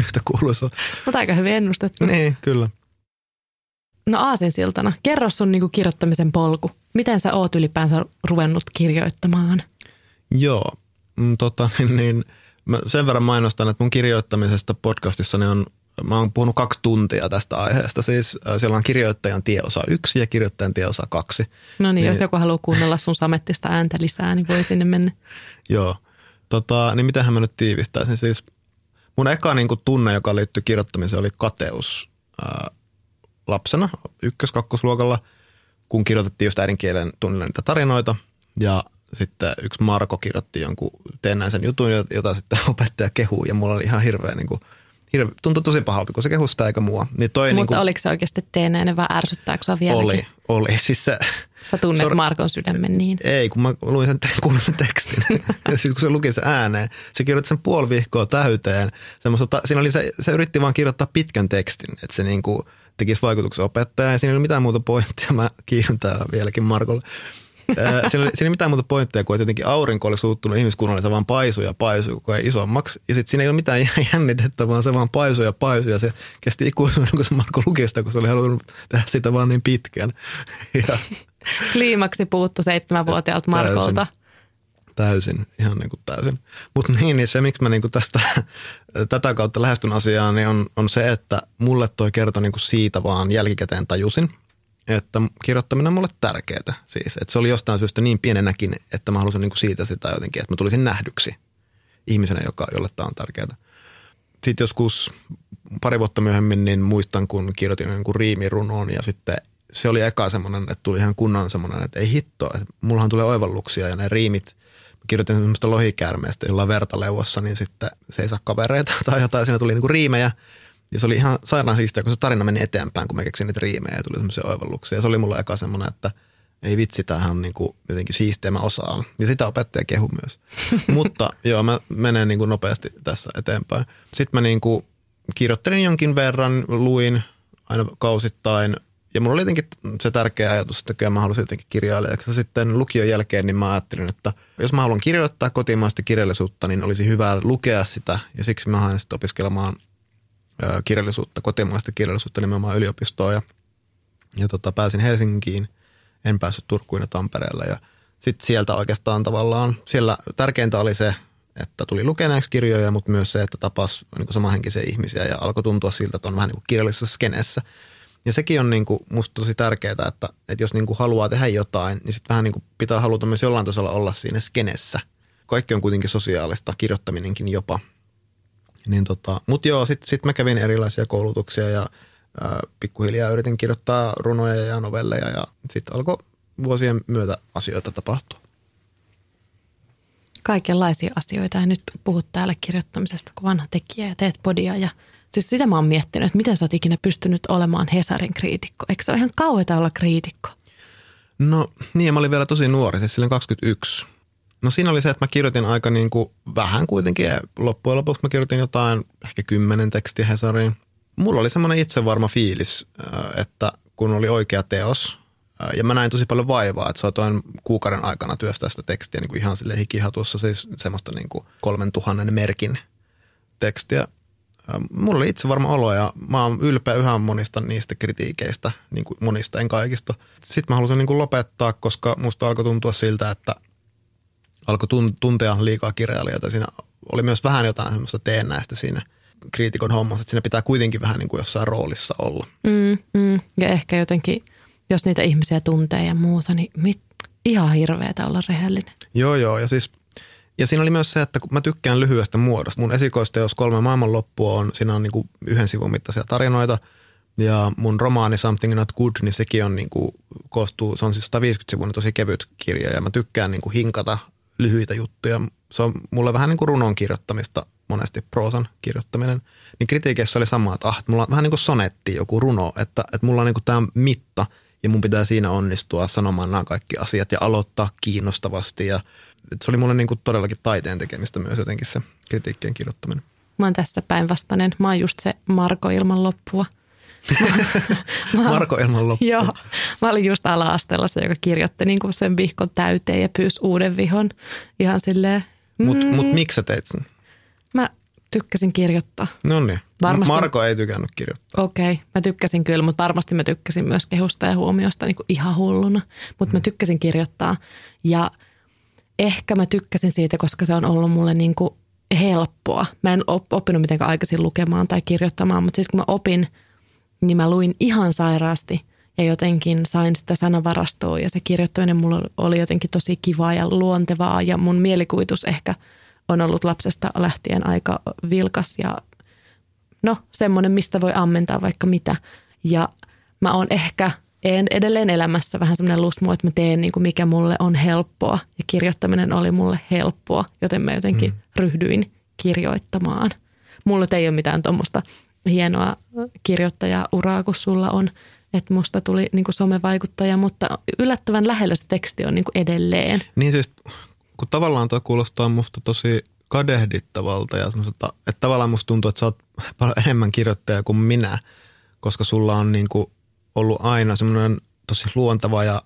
yhtä kuuluisaa. Mutta aika hyvin ennustettu. Niin, kyllä. No aasinsiltana, kerro sun niin kuin kirjoittamisen polku. Miten sä oot ylipäänsä ruvennut kirjoittamaan? Joo, mä sen verran mainostan, että mun kirjoittamisesta podcastissani on, mä oon puhunut 2 tuntia tästä aiheesta. Siis siellä on kirjoittajan tieosa 1 ja kirjoittajan tieosa 2. No niin, jos joku haluaa kuunnella sun samettista ääntä lisää, niin voi sinne mennä. Joo. Niin mitähän mä nyt tiivistäisin? Siis mun eka niin kuin tunne, joka liittyy kirjoittamiseen, oli kateus lapsena, 1.–2. luokalla, kun kirjoitettiin just äidinkielen tunnilla niitä tarinoita. Ja sitten yksi Marko kirjoitti jonkun teennäisen jutun, jota sitten opettaja kehuu. Ja mulla oli ihan hirveä niin kuin tuntui tosi pahalta, kun se kehui sitä eikä mua. Niin toi mutta niin oliko se oikeasti teenäinen vai ärsyttääkö sua vieläkin? Oli. Siis se, sä tunnet Markon sydämen niin. Ei, kun mä luin sen, kuulin sen tekstin. Ja siis kun se luki sen ääneen, se kirjoitti sen 0,5 vihkoa täyteen. Siinä oli se yritti vaan kirjoittaa pitkän tekstin, että se niin kuin tekisi vaikutuksen opettajaan. Ja siinä ei ole mitään muuta pointtia. Mä kiinnitän täällä vieläkin Markolle. Siinä ei mitään muuta pointteja, kun jotenkin aurinko oli suuttunut ihmiskunnalle, se vaan paisui koko ajan isommaksi. Ja sitten siinä ei ole mitään jännitettä, vaan se vaan paisui ja se kesti ikuisuuden, kun se Marko luki sitä, kun se oli halunnut tehdä sitä vaan niin pitkään. Kliimaksi puuttu 7-vuotiaalta Markolta. Täysin, ihan niin kuin täysin. Mutta niin se, miksi mä niin kuin tätä kautta lähestyn asiaan, niin on se, että mulle toi kertoi niin kuin siitä vaan jälkikäteen tajusin, että kirjoittaminen on mulle tärkeää. Siis, että se oli jostain syystä niin pienenäkin, että mä halusin niinku siitä sitä jotenkin, että mä tulisin nähdyksi ihmisenä, jolle tämä on tärkeää. Sitten joskus 2 vuotta myöhemmin niin muistan, kun kirjoitin jonkun riimirunon ja sitten se oli eka semmoinen, että tuli ihan kunnon semmoinen, että ei hittoa, että mullahan tulee oivalluksia ja ne riimit. Mä kirjoitin semmoista lohikäärmeestä, jolla on verta leuassa, niin sitten se ei saa kavereita tai jotain, siinä tuli niinku riimejä. Ja se oli ihan sairaan siistiä, kun se tarina meni eteenpäin, kun mä keksin niitä riimejä ja tuli semmoisia oivalluksia. Ja se oli mulla eka semmoinen, että ei vitsi, tämähän on niin kuin jotenkin siistiä, mä osaan. Ja sitä opettaja kehu myös. Mutta joo, mä menen niin kuin nopeasti tässä eteenpäin. Sitten mä niin kuin kirjoittelin jonkin verran, luin aina kausittain. Ja mulla oli jotenkin se tärkeä ajatus, että kyllä mä halusin jotenkin kirjailijaksi. Sitten lukion jälkeen niin mä ajattelin, että jos mä haluan kirjoittaa kotimaista kirjallisuutta, niin olisi hyvä lukea sitä. Ja siksi mä hain sitten opiskelemaan kirjallisuutta, kotimaista kirjallisuutta nimenomaan yliopistoon ja pääsin Helsinkiin, en päässyt Turkuun ja Tampereelle ja sitten sieltä oikeastaan tavallaan, siellä tärkeintä oli se, että tuli lukeneeksi kirjoja, mutta myös se, että tapasi niin kuin samanhenkisiä ihmisiä ja alkoi tuntua siltä, että on vähän niin kuin kirjallisessa skeneessä. Ja sekin on niin kuin musta tosi tärkeää, että jos niin kuin haluaa tehdä jotain, niin sitten vähän niin kuin pitää haluta myös jollain tasolla olla siinä skenessä. Kaikki on kuitenkin sosiaalista, kirjoittaminenkin jopa. Niin mutta joo, sit mä kävin erilaisia koulutuksia ja pikkuhiljaa yritin kirjoittaa runoja ja novelleja ja sitten alkoi vuosien myötä asioita tapahtua. Kaikenlaisia asioita ja nyt puhut täällä kirjoittamisesta, kun vanha tekijä ja teet podia ja siis sitä mä oon miettinyt, että miten sä oot ikinä pystynyt olemaan Hesarin kriitikko. Eikö se ole ihan kauheeta olla kriitikko? No niin, mä olin vielä tosi nuori, siis silloin 21. No siinä oli se, että mä kirjoitin aika niin kuin vähän kuitenkin. Loppujen lopuksi mä kirjoitin jotain, ehkä 10 tekstiä Hesariin. Mulla oli semmoinen itsevarma fiilis, että kun oli oikea teos, Ja mä näin tosi paljon vaivaa, että saatoin kuukauden aikana työstää sitä tekstiä niin kuin ihan silleen hikihatussa, siis semmoista niin kuin 3000 merkin tekstiä. Mulla oli itse varma olo ja mä oon ylpeä yhä monista niistä kritiikeistä, niin kuin monista, en kaikista. Sitten mä halusin niin kuin lopettaa, koska musta alkoi tuntua siltä, että alkoi tuntea liikaa kirjailijoita. Siinä oli myös vähän jotain semmoista teennäistä siinä kriitikon hommassa, että siinä pitää kuitenkin vähän niin kuin jossain roolissa olla. Ja ehkä jotenkin, jos niitä ihmisiä tuntee ja muuta, niin ihan hirveätä olla rehellinen. Joo, ja siis... Ja siinä oli myös se, että mä tykkään lyhyestä muodosta. Mun esikoisteos Kolme maailmanloppua on, siinä on niinku yhden sivun mittaisia tarinoita. Ja mun romaani Something Not Good, niin sekin on niinku, koostuu, se on siis 150-sivuinen tosi kevyt kirja. Ja mä tykkään niinku hinkata lyhyitä juttuja. Se on mulle vähän niinku runon kirjoittamista, monesti proosan kirjoittaminen. Niin kritiikeissä oli sama, että mulla on vähän niinku sonetti joku runo, että mulla on niinku tää mitta. Ja mun pitää siinä onnistua sanomaan nämä kaikki asiat ja aloittaa kiinnostavasti ja... Se oli mulle niin kuin todellakin taiteen tekemistä myös jotenkin se kritiikkien kirjoittaminen. Mä oon tässä päinvastainen. Mä oon just se Marko ilman loppua. Marko ilman loppua. Joo. Mä olin just ala-asteella se, joka kirjoitti niin kuin sen vihkon täyteen ja pyysi uuden vihon. Ihan silleen. Mut miksi sä teit sen? Mä tykkäsin kirjoittaa. No niin. Marko ei tykännyt kirjoittaa. Okei. Mä tykkäsin kyllä, mutta varmasti mä tykkäsin myös kehusta ja huomiosta niin kuin ihan hulluna. Mutta mä tykkäsin kirjoittaa ja... Ehkä mä tykkäsin siitä, koska se on ollut mulle niin kuin helppoa. Mä en oppinut mitenkään aikaisin lukemaan tai kirjoittamaan, mutta siis kun mä opin, niin mä luin ihan sairaasti ja jotenkin sain sitä sanavarastoa ja se kirjoittaminen mulla oli jotenkin tosi kivaa ja luontevaa ja mun mielikuvitus ehkä on ollut lapsesta lähtien aika vilkas ja no semmoinen, mistä voi ammentaa vaikka mitä. Ja mä oon ehkä... edelleen elämässä vähän semmoinen lusmu, että mä teen niin kuin mikä mulle on helppoa ja kirjoittaminen oli mulle helppoa, joten mä jotenkin ryhdyin kirjoittamaan. Mulla ei ole mitään tuommoista hienoa kirjoittajauraa, kun sulla on, että musta tuli niin kuin somevaikuttaja, mutta yllättävän lähellä se teksti on niin kuin edelleen. Niin siis, kun tavallaan tuo kuulostaa musta tosi kadehdittavalta ja semmoiselta, että tavallaan musta tuntuu, että sä oot paljon enemmän kirjoittaja kuin minä, koska sulla on niin kuin ollut aina semmoinen tosi luontava ja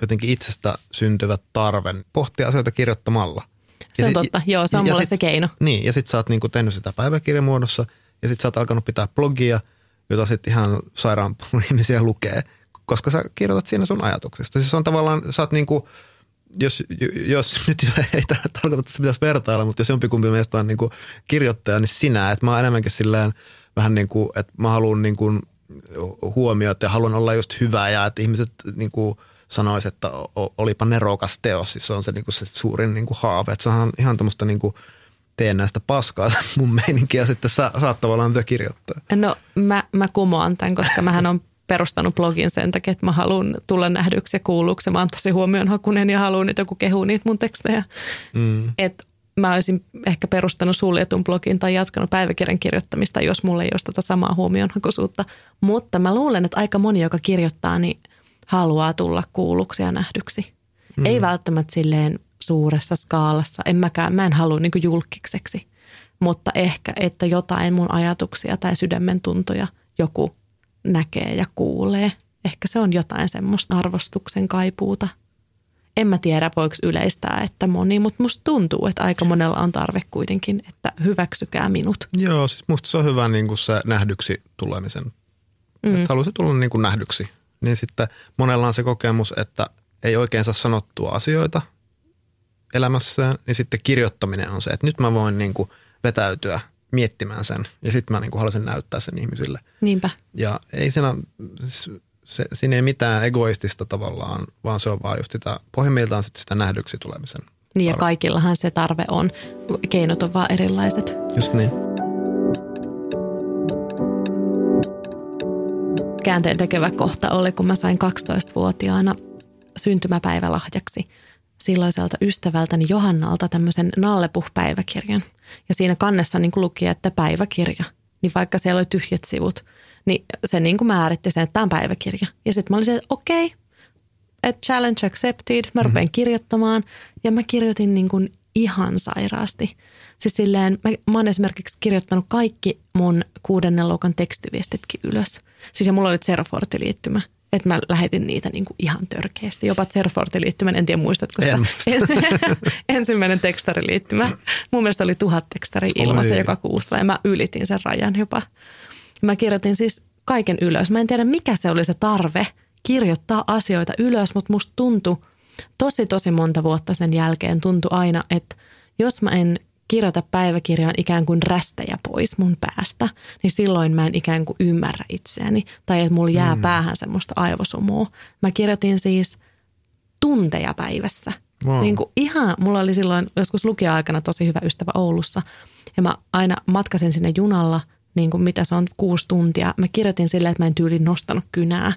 jotenkin itsestä syntyvä tarve pohtia asioita kirjoittamalla. Se on totta. Joo, se on mulle se keino. Niin, ja sit sä oot niinku tehnyt sitä päiväkirjamuodossa ja sit sä oot alkanut pitää blogia, jota sit ihan sairaan ihmisiä lukee, koska sä kirjoitat siinä sun ajatuksista. Siis on tavallaan, sä oot niinku, jos nyt ei tarkoita, että se pitäisi vertailla, mutta jos jompikumpi meistä on niinku kirjoittaja, niin sinä, että mä oon enemmänkin silleen vähän niinku, että mä haluun niinku huomiota ja haluan olla just hyvä ja että ihmiset niin kuin sanois, että olipa nerokas teos. Siis se on se, niin kuin se suurin niin kuin haave. Että se on ihan tämmöistä niin kuin teennäistä paskaa mun meininkiä sitten saat tavallaan mitä kirjoittaa. No mä kumoan tämän, koska mähän on perustanut blogin sen takia, että mä haluan tulla nähdyksi ja kuulluksi. Mä oon tosi huomionhakunen ja haluan, että joku kehuu niitä mun tekstejä. Että mä olisin ehkä perustanut suljetun blogin tai jatkanut päiväkirjan kirjoittamista, jos mulla ei olisi tätä samaa huomionhakuisuutta. Mutta mä luulen, että aika moni, joka kirjoittaa, niin haluaa tulla kuulluksi ja nähdyksi. Ei välttämättä silleen suuressa skaalassa. Mä en halua niin kuin julkikseksi, mutta ehkä, että jotain mun ajatuksia tai sydämen tuntoja joku näkee ja kuulee. Ehkä se on jotain semmoista arvostuksen kaipuuta. En mä tiedä, voiko yleistää, että moni, mutta musta tuntuu, että aika monella on tarve kuitenkin, että hyväksykää minut. Joo, siis musta se on hyvä niin kuin se nähdyksi tulemisen. Että haluaisi tulla niin kuin nähdyksi. Niin sitten monella on se kokemus, että ei oikein saa sanottua asioita elämässään. Niin sitten kirjoittaminen on se, että nyt mä voin niin kuin vetäytyä miettimään sen. Ja sitten mä niin kuin haluaisin näyttää sen ihmisille. Niinpä. Ja ei siinä... Siinä ei mitään egoistista tavallaan, vaan se on vaan just sitä, pohjimmiltaan sitä nähdyksi tulemisen. Niin ja kaikillahan se tarve on. Keinot on vaan erilaiset. Just niin. Käänteentekevä kohta oli, kun mä sain 12-vuotiaana syntymäpäivälahjaksi silloiselta ystävältäni Johannalta tämmöisen Nallepuh-päiväkirjan. Ja siinä kannessa niin luki, että päiväkirja, niin vaikka siellä oli tyhjät sivut, niin se niin kuin määritti sen, että tämä on päiväkirja. Ja sitten mä olin siellä, että okei, että challenge accepted, mä rupean kirjoittamaan. Ja mä kirjoitin niin kuin ihan sairaasti. Siis silleen, mä oon esimerkiksi kirjoittanut kaikki mun 6. luokan tekstiviestitkin ylös. Siis ja mulla oli Zero Forte-liittymä. että mä lähetin niitä niinku ihan törkeästi. Jopa Zero Forte -liittymän, en tiedä muistatko sitä. Ensimmäinen tekstariliittymä. Mun mielestä oli 1000 tekstaria ilmassa joka kuussa ja mä ylitin sen rajan jopa. Mä kirjoitin siis kaiken ylös. Mä en tiedä mikä se oli se tarve kirjoittaa asioita ylös, mutta musta tuntui tosi monta vuotta sen jälkeen tuntui aina, että jos mä en kirjoita päiväkirjaan ikään kuin rästejä pois mun päästä, niin silloin mä en ikään kuin ymmärrä itseäni. Tai että mulla jää päähän semmoista aivosumua. Mä kirjoitin siis tunteja päivässä. Wow. Niin kuin ihan, mulla oli silloin joskus lukio-aikana tosi hyvä ystävä Oulussa. Ja mä aina matkasin sinne junalla, niin kuin mitä se on, 6 tuntia. Mä kirjoitin silleen, että mä en tyyliin nostanut kynää.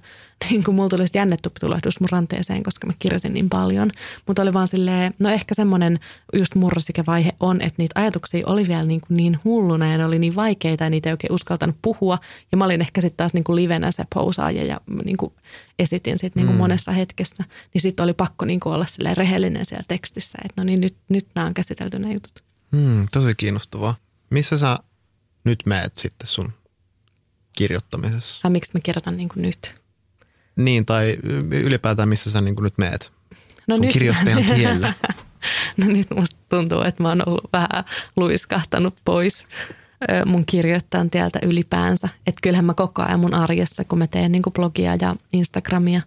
Niin kuin mulla tuli jännetuppitulehdus mun ranteeseen, koska mä kirjoitin niin paljon. Mutta oli vaan silleen, no ehkä semmoinen just murrosikevaihe on, että niitä ajatuksia oli vielä niin hulluna ja ne oli niin vaikeita ja niitä ei oikein uskaltanut puhua. Ja mä olin ehkä sitten taas niin kuin livenä se pousaaja ja niin kuin esitin sitten niin kuin monessa hetkessä. Niin sitten oli pakko niin kuin olla silleen rehellinen siellä tekstissä, että no niin nyt nämä on käsitelty nämä jutut. Tosi kiinnostavaa. Missä sä nyt meet sitten sun kirjoittamisessa? Miksi mä kirjoitan niin kuin nyt? Niin, tai ylipäätään missä sä niin kuin nyt meet? No sun nyt kirjoittajan tiellä. No nyt musta tuntuu, että mä oon ollut vähän luiskahtanut pois mun kirjoittajan tieltä ylipäänsä. Että kyllähän mä koko ajan mun arjessa, kun mä teen niin kuin blogia ja Instagramia,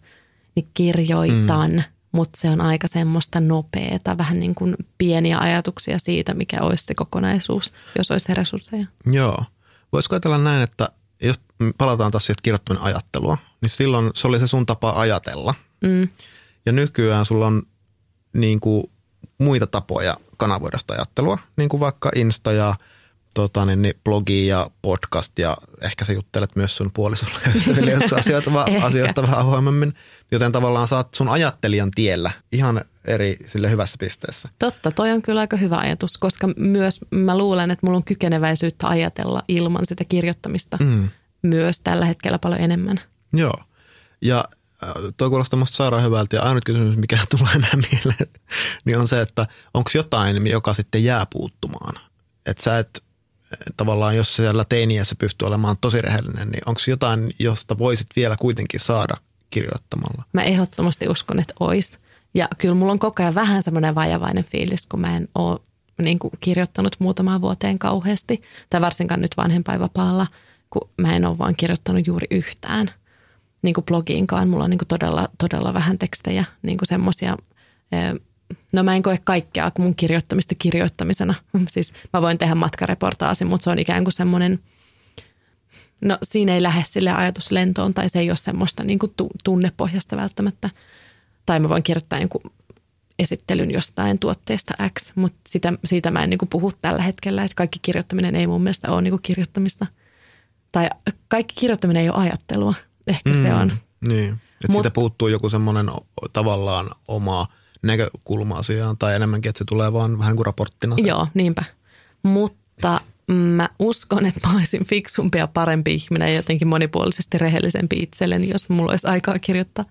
niin kirjoitan. Mutta se on aika semmoista nopeeta, vähän niin kuin pieniä ajatuksia siitä, mikä olisi se kokonaisuus, jos olisi se resursseja. Joo. Voisiko ajatella näin, että jos palataan taas siitä kirjoittaminen ajattelua, niin silloin se oli se sun tapa ajatella. Ja nykyään sulla on niin kuin muita tapoja kanavoida sitä ajattelua, niin kuin vaikka Insta ja blogi ja podcast ja ehkä sä juttelet myös sun puolisolle asioista vähän avoimemmin. Joten tavallaan sä oot sun ajattelijan tiellä ihan eri sille hyvässä pisteessä. Totta, toi on kyllä aika hyvä ajatus, koska myös mä luulen, että mulla on kykeneväisyyttä ajatella ilman sitä kirjoittamista myös tällä hetkellä paljon enemmän. Joo, ja toi kuulostaa musta sairaan hyvältä ja ainut kysymys, mikä tulee enää mieleen, niin on se, että onko jotain, joka sitten jää puuttumaan. Että sä et tavallaan, jos siellä teiniässä pystyy olemaan tosi rehellinen, niin onko jotain, josta voisit vielä kuitenkin saada kirjoittamalla? Mä ehdottomasti uskon, että ois. Ja kyllä mulla on koko ajan vähän semmoinen vajavainen fiilis, kun mä en ole niin kuin kirjoittanut muutamaan vuoteen kauheasti. Tai varsinkaan nyt vanhempainvapaalla, kun mä en ole vaan kirjoittanut juuri yhtään. Niin kuin blogiinkaan, mulla on niin kuin todella vähän tekstejä, niin kuin semmoisia. No mä en koe kaikkea mun kirjoittamista kirjoittamisena. Siis mä voin tehdä matkareportaasin, mutta se on ikään kuin semmoinen, no siinä ei lähde sille ajatus lentoon tai se ei ole semmoista niin kuin tunnepohjasta välttämättä. Tai mä voin kirjoittaa jonkun esittelyn jostain tuotteesta X, mutta siitä mä en niin kuin puhu tällä hetkellä, että kaikki kirjoittaminen ei mun mielestä ole niin kuin kirjoittamista. Tai kaikki kirjoittaminen ei ole ajattelua, ehkä se on. Niin, että siitä puuttuu joku semmoinen tavallaan oma näkökulma asiaan tai enemmänkin, että se tulee vaan vähän niin kuin raporttina. Joo, niinpä. Mutta mä uskon, että mä olisin fiksumpi ja parempi ihminen ja jotenkin monipuolisesti rehellisempi itselleni, jos mulla olisi aikaa kirjoittaa.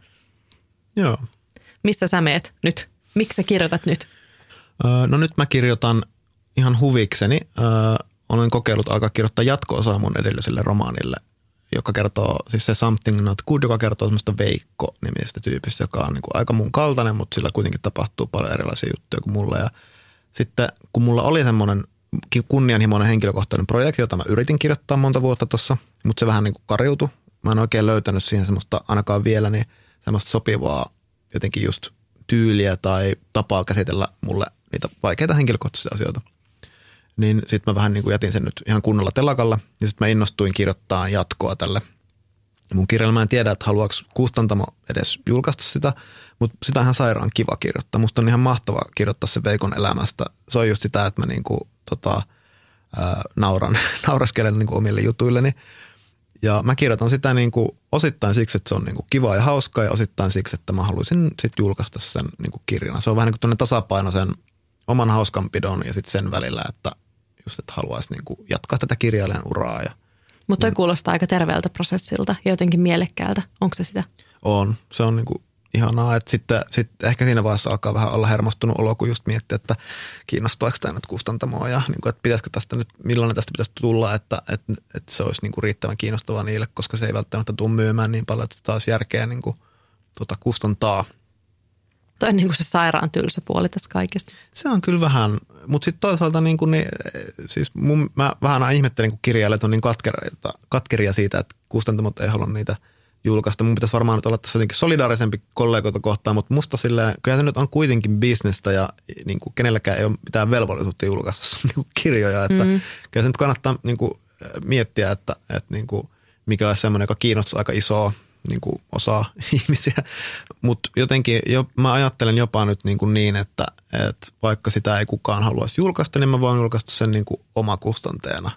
Joo. Missä sä meet nyt? Miksi sä kirjoitat nyt? No nyt mä kirjoitan ihan huvikseni. Olen kokeillut alkaa kirjoittaa jatko-osaa mun edelliselle romaanille, joka kertoo, siis se Something Not Good, joka kertoo semmoista Veikko-nimisestä tyypistä, joka on niin kuin aika mun kaltainen, mutta sillä kuitenkin tapahtuu paljon erilaisia juttuja kuin mulla. Ja sitten kun mulla oli semmoinen kunnianhimoinen henkilökohtainen projekti, jota mä yritin kirjoittaa monta vuotta tuossa, mutta se vähän niin kuin kariutui. Mä en oikein löytänyt siihen semmoista, ainakaan vielä, niin semmoista sopivaa jotenkin just tyyliä tai tapaa käsitellä mulle niitä vaikeita henkilökohtaisia asioita. Niin sitten mä vähän niin kuin jätin sen nyt ihan kunnolla telakalla ja sitten mä innostuin kirjoittamaan jatkoa tälle. Mun kirjalla mä en tiedä, että haluaako kustantamo edes julkaista sitä, mutta sitä on ihan sairaan kiva kirjoittaa. Musta on ihan mahtava kirjoittaa se Veikon elämästä. Se on just sitä, että mä niin kuin, nauraskelen niin kuin omille jutuilleni. Ja mä kirjoitan sitä niin kuin osittain siksi, että se on niin kuin kiva ja hauskaa ja osittain siksi, että mä haluaisin sitten julkaista sen niin kuin kirjana. Se on vähän niin kuin tuonne tasapaino sen oman hauskanpidon ja sitten sen välillä, että just että haluaisi niin kuin jatkaa tätä kirjailijan uraa. Mutta toi kuulostaa aika terveeltä prosessilta ja jotenkin mielekkäältä. Onko se sitä? On. Se on niin kuin ihanaa, että sitten ehkä siinä vaiheessa alkaa vähän olla hermostunut olo, kun just miettii, että kiinnostaako tämä nyt kustantamoa ja niin kuin, että pitäisikö tästä nyt, millainen tästä pitäisi tulla, että se olisi niin kuin riittävän kiinnostavaa niille, koska se ei välttämättä tule myymään niin paljon, että taas järkeä niin kuin, kustantaa. Toi on niin kuin se sairaan tylsä puoli tässä kaikesta. Se on kyllä vähän, mutta sitten toisaalta niin kuin, niin, siis mä vähän aina ihmettelin, kun kirjailijat on niin katkeria siitä, että kustantamot ei halua niitä julkaista. Mun pitäisi varmaan nyt olla tässä jotenkin solidaarisempi kollegoita kohtaan, mutta musta silleen, kyllä se nyt on kuitenkin bisnestä ja niin kuin kenelläkään ei ole mitään velvollisuutta julkaista sun niin kuin kirjoja. Että kyllä se nyt kannattaa niin kuin miettiä, että niin kuin mikä on semmoinen, joka kiinnostaa aika isoa niin kuin osaa ihmisiä. Mutta jotenkin mä ajattelen jopa nyt niin että vaikka sitä ei kukaan haluaisi julkaista, niin mä voin julkaista sen niin kuin omakustanteena.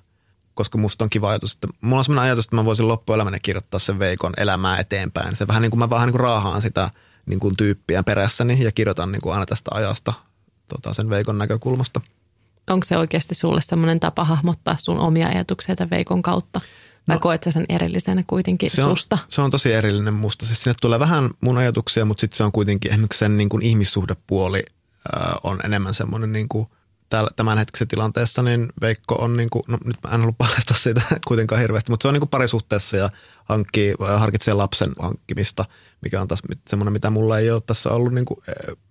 Koska musta on kiva ajatus, että mulla on sellainen ajatus, että mä voisin loppuelämäni kirjoittaa sen Veikon elämää eteenpäin. Se vähän niin kuin mä vähän niin kuin raahaan sitä niin kuin tyyppiä perässäni ja kirjoitan niin kuin aina tästä ajasta sen Veikon näkökulmasta. Onko se oikeasti sulle sellainen tapa hahmottaa sun omia ajatuksia tämän Veikon kautta? Vai koet sä sen erillisenä kuitenkin susta? Se on tosi erillinen musta. Siis sinne tulee vähän mun ajatuksia, mutta sitten se on kuitenkin esimerkiksi sen niin kuin ihmissuhdepuoli on enemmän semmoinen niin kuin tämänhetkisessä tilanteessa, niin Veikko on niin kuin, no nyt mä en halua paljastaa sitä kuitenkaan hirveästi, mutta se on niin kuin parisuhteessa ja harkitsee lapsen hankkimista, mikä on taas semmoinen, mitä mulla ei ole tässä ollut, niin kuin,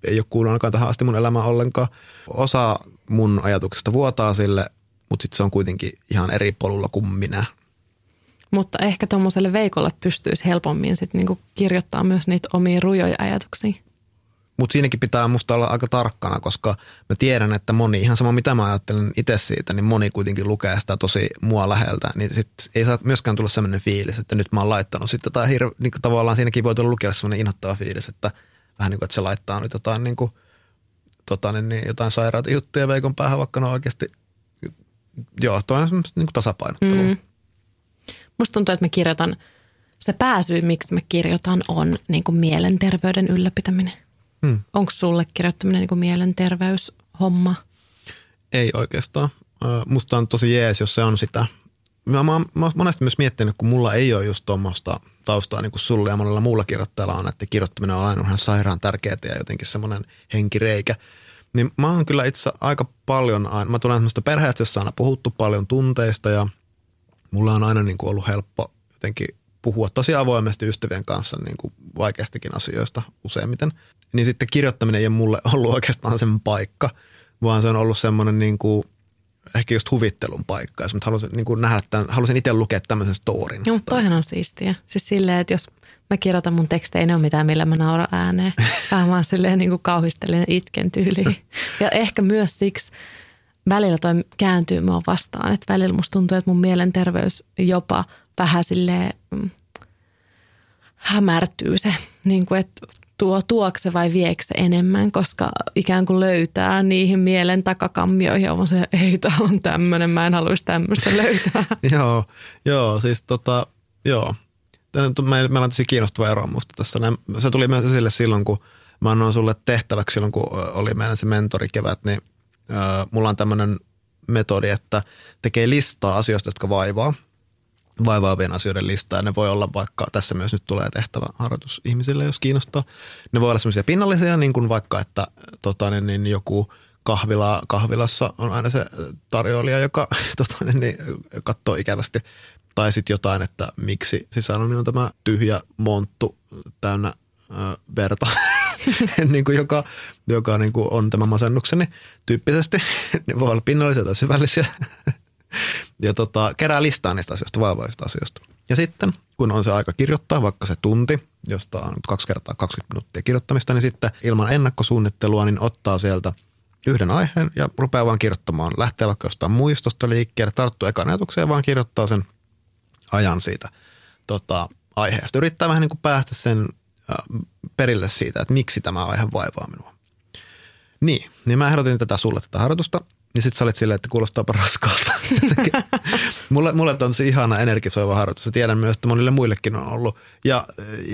ei ole kuulunut ainakaan tähän asti mun elämään ollenkaan. Osa mun ajatuksista vuotaa sille, mutta sitten se on kuitenkin ihan eri polulla kuin minä. Mutta ehkä tuommoiselle Veikolle pystyisi helpommin sit niinku kirjoittaa myös niitä omia rujoja ajatuksia. Mutta siinäkin pitää musta olla aika tarkkana, koska mä tiedän, että moni, ihan sama mitä mä ajattelen itse siitä, niin moni kuitenkin lukee sitä tosi mua läheltä. Niin sit ei saa myöskään tulla sellainen fiilis, että nyt mä oon laittanut sitten jotain niin tavallaan siinäkin voi tulla lukijalle sellainen inhottava fiilis, että vähän niin kuin, että se laittaa nyt jotain, niin kuin, jotain sairaita juttuja Veikon päähän, vaikka ne on oikeasti, joo, tuo on semmoista niin kuin tasapainottelua. Musta tuntuu, että mä kirjoitan, se pääsyy, miksi mä kirjoitan, on niin kuin mielenterveyden ylläpitäminen. Onko sulle kirjoittaminen niin kuin mielenterveyshomma? Ei oikeastaan. Musta on tosi jees, jos se on sitä. Mä oon monesti myös miettinyt, kun mulla ei ole just tuommoista taustaa niin kuin sulle ja monella muulla kirjoittajalla on, että kirjoittaminen on aina ihan sairaan tärkeää ja jotenkin semmoinen henkireikä. Niin mä oon kyllä itse aika paljon, mä tulen semmoista perheestä, jossa aina puhuttu paljon tunteista ja mulla on aina niin kuin ollut helppo jotenkin puhua tosi avoimesti ystävien kanssa niin kuin vaikeistakin asioista useimmiten. Niin sitten kirjoittaminen ei ole mulle ollut oikeastaan sen paikka, vaan se on ollut semmoinen niin kuin ehkä just huvittelun paikka. Ja halusin, niin kuin nähdä tämän, halusin itse lukea tämmöisen storin. Joo, mutta toihan on siistiä. Siis silleen, että jos mä kirjoitan mun tekstejä, ei ne ole mitään, millä mä nauran ääneen. Vähän vaan silleen niin kuin kauhistelen ja itken tyyliin. Ja ehkä myös siksi... Välillä toi kääntyy mua vastaan, että välillä musta tuntuu, että mun mielenterveys jopa vähän silleen hämärtyy se, niin kuin, että tuokse vai viekse enemmän, koska ikään kuin löytää niihin mielen takakammioihin, on se, ei täällä on tämmöinen, mä en haluaisi tämmöistä löytää. Joo, siis joo. Meillä on tosi kiinnostava ero musta tässä. Se tuli myös esille silloin, kun mä annoin sulle tehtäväksi silloin, kun oli meidän se mentorikevät, niin mulla on tämmöinen metodi, että tekee listaa asioista, jotka vaivaavien asioiden listaa. Ne voi olla vaikka, tässä myös nyt tulee tehtävä harjoitus ihmisille, jos kiinnostaa. Ne voi olla semmoisia pinnallisia, niin kuin vaikka, että niin joku kahvilassa on aina se tarjoilija, joka niin katsoo ikävästi. Tai sitten jotain, että miksi sisällöni on tämä tyhjä monttu täynnä verta. Niin kuin joka niin kuin on tämä masennukseni tyyppisesti. Ne voi olla pinnallisia tai syvällisiä. Ja kerää listaa niistä asioista, vaivaisista asioista. Ja sitten, kun on se aika kirjoittaa, vaikka se tunti, josta on 2 kertaa 20 minuuttia kirjoittamista, niin sitten ilman ennakkosuunnittelua, niin ottaa sieltä yhden aiheen ja rupeaa vaan kirjoittamaan. Lähtee vaikka jostain muistosta liikkeelle, tarttuu ekaan ajatukseen, vaan kirjoittaa sen ajan siitä aiheesta. Yrittää vähän niin kuin päästä sen perille siitä, että miksi tämä aihe vaivaa minua. Niin mä ehdotin sulle tätä harjoitusta, niin sit sä olit silleen, että kuulostaapa raskaalta. Mulle on se ihana energisoiva harjoitus. Ja tiedän myös, että monille muillekin on ollut. Ja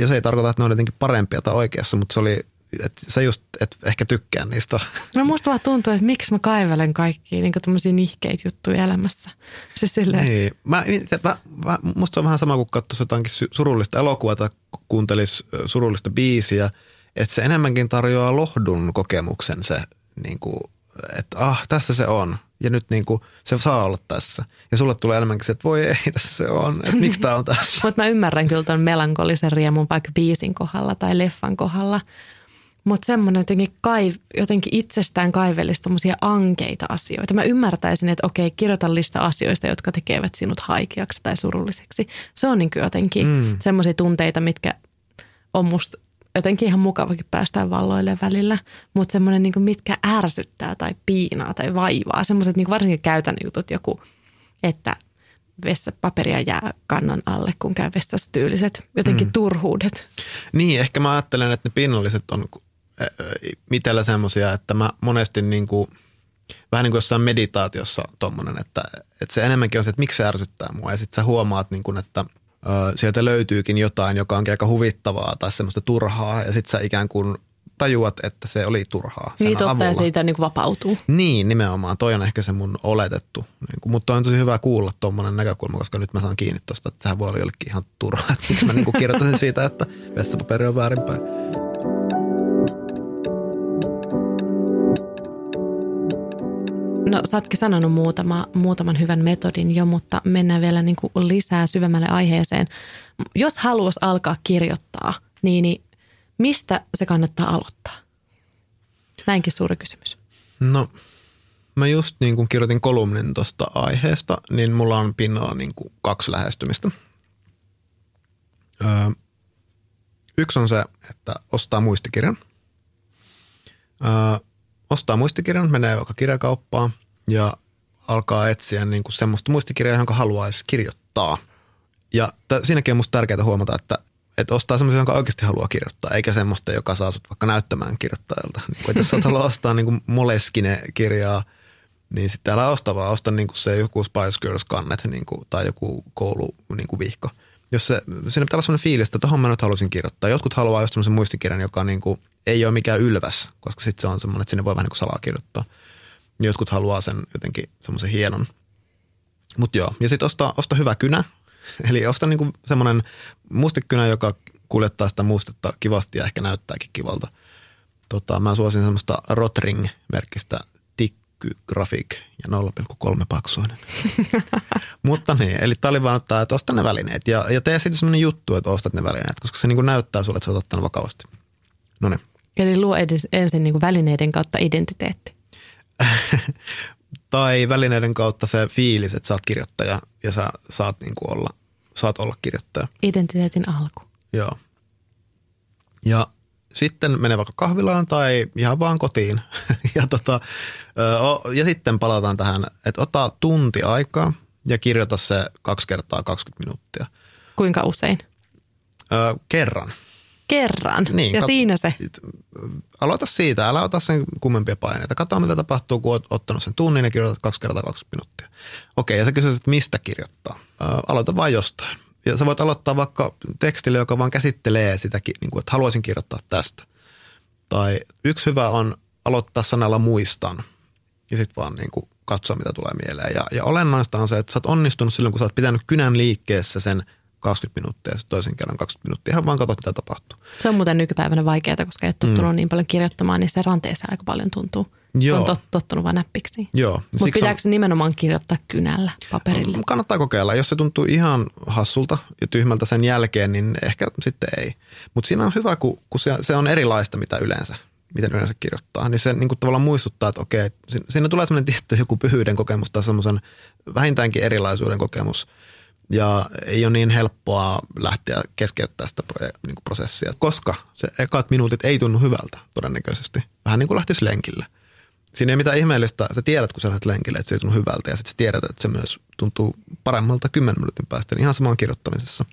se ei tarkoita, että ne on jotenkin parempia tai oikeassa, mutta se oli, että sä just et ehkä tykkään niistä. No musta vaan tuntuu, että miksi mä kaivelen kaikkia niin kuin tämmöisiä nihkeitä juttuja elämässä. Se silleen. Niin. Musta se on vähän sama, kun katsoisi jotakin surullista elokuvaa tai kuuntelisi surullista biisiä. Että se enemmänkin tarjoaa lohdun kokemuksen se, niin kuin, että tässä se on. Ja nyt niin kuin, se saa olla tässä. Ja sulle tulee enemmänkin se, että voi ei, tässä se on. Että miksi tää on tässä? Mutta mä ymmärrän kyllä tuon melankolisen riemun vaikka biisin kohdalla tai leffan kohdalla. Mutta semmoinen jotenkin itsestään kaivelisi tommosia ankeita asioita. Mä ymmärtäisin, että okei, kirjoita lista asioista, jotka tekevät sinut haikeaksi tai surulliseksi. Se on niin kuin jotenkin semmoisia tunteita, mitkä on musta jotenkin ihan mukavakin päästään valloille välillä. Mutta semmoinen, niin kuin mitkä ärsyttää tai piinaa tai vaivaa. Semmoiset niin kuin varsinkin käytännön jutut, joku, että vessapaperia jää kannan alle, kun käy vessassa tyyliset jotenkin turhuudet. Niin, ehkä mä ajattelen, että ne pinnalliset on itsellä semmoisia, että mä monesti niin kuin, vähän niin kuin jossain meditaatiossa tommonen, että se enemmänkin on se, että miksi se ärsyttää mua. Ja sit sä huomaat, niin kuin, että sieltä löytyykin jotain, joka onkin aika huvittavaa tai semmoista turhaa. Ja sit sä ikään kuin tajuat, että se oli turhaa. Niin totta, ja siitä niin kuin vapautuu. Niin, nimenomaan. Toi on ehkä se mun oletettu. Niin, mutta on tosi hyvä kuulla tuommoinen näkökulma, koska nyt mä saan kiinni tuosta, että sehän voi olla jollekin ihan turhaa. Että miksi mä niin kuin kirjoittaisin siitä, että vessapaperi on väärinpäin. No sä ootkin sanonut muutaman hyvän metodin jo, mutta mennään vielä niin kuin lisää syvemmälle aiheeseen. Jos haluaisi alkaa kirjoittaa, niin mistä se kannattaa aloittaa? Näinkin suuri kysymys. No, mä just niin kun kirjoitin kolumnin tuosta aiheesta, niin mulla on pinnalla niin kun kaksi lähestymistä. Yksi on se, että ostaa muistikirjan. Menee vaikka kirjakauppaan ja alkaa etsiä niin kun semmoista muistikirjaa, jonka haluaisi kirjoittaa. Ja siinäkin on musta tärkeää huomata, että ostaa semmoisen, jonka oikeasti haluaa kirjoittaa, eikä semmoista, joka saa sut vaikka näyttämään kirjoittajalta. Niin kun, jos sä haluaa ostaa niin Moleskine-kirjaa, niin sitten älä osta, vaan osta niin se joku Spice Girls-kannet niin tai joku kouluvihko. Siinä pitää olla semmoinen fiilis, että tohon mä nyt haluaisin kirjoittaa. Jotkut haluaa just semmoisen muistikirjan, joka niin kuin, ei ole mikään ylväs, koska sitten se on semmoinen, että sinne voi vähän niin salaa kirjoittaa. Jotkut haluaa sen jotenkin semmoisen hienon. Mut joo, ja sitten osta hyvä kynä. Eli osta niinku semmoinen mustekynä, joka kuljettaa sitä mustetta kivasti ja ehkä näyttääkin kivalta. Mä suosin semmoista Rotring-merkistä Tikky Graphic ja 0,3 paksuinen. Mutta niin, eli tää oli vaan, että osta ne välineet. Ja tee sitten semmoinen juttu, että ostat ne välineet, koska se niinku näyttää sulle, että sä oot ottanut vakavasti. Noniin. Eli luo ensin niinku välineiden kautta identiteetti. Tai välineiden kautta se fiilis, että sä oot kirjoittaja ja sä saat niin kuin olla kirjoittaja. Identiteetin alku. Joo. Ja sitten menee vaikka kahvilaan tai ihan vaan kotiin. Ja sitten palataan tähän, että ota tunti aikaa ja kirjoita se 2 kertaa 20 minuuttia. Kuinka usein? Kerran. Kerran. Niin, ja siinä se. Aloita siitä, älä ota sen kummempia paineita. Katso, mitä tapahtuu, kun olet ottanut sen tunnin ja kirjoitat 2 kertaa 20 minuuttia. Okei, ja sä kysyt, että mistä kirjoittaa. Aloita vaan jostain. Ja sä voit aloittaa vaikka tekstille, joka vaan käsittelee sitäkin, niin kuin, että haluaisin kirjoittaa tästä. Tai yksi hyvä on aloittaa sanalla muistan. Ja sitten vaan niin kuin katsoa, mitä tulee mieleen. Ja olennaista on se, että sä oot onnistunut silloin, kun sä oot pitänyt kynän liikkeessä sen 20 minuuttia ja toisen kerran 20 minuuttia. Ihan vaan katsot, mitä tapahtuu. Se on muuten nykypäivänä vaikeaa, koska ei ole tottunut niin paljon kirjoittamaan, niin se ranteessa aika paljon tuntuu. Joo. On tottunut vaan näppiksi. Mutta pitääkö nimenomaan kirjoittaa kynällä paperille? Kannattaa kokeilla. Jos se tuntuu ihan hassulta ja tyhmältä sen jälkeen, niin ehkä sitten ei. Mutta siinä on hyvä, kun se on erilaista, miten yleensä kirjoittaa. Niin se niin kuin tavallaan muistuttaa, että okei, siinä tulee sellainen tietty joku pyhyyden kokemus tai semmoisen vähintäänkin erilaisuuden kokemus. Ja ei ole niin helppoa lähteä keskeyttämään sitä prosessia, koska se ekat minuutit ei tunnu hyvältä todennäköisesti. Vähän niin kuin lähtisi lenkille. Siinä ei mitään ihmeellistä. Sä tiedät, kun sä lähdet lenkille, että se ei tunnu hyvältä ja sitten sä tiedät, että se myös tuntuu paremmalta 10 minuutin päästä. Niin ihan samaan kirjoittamisessa.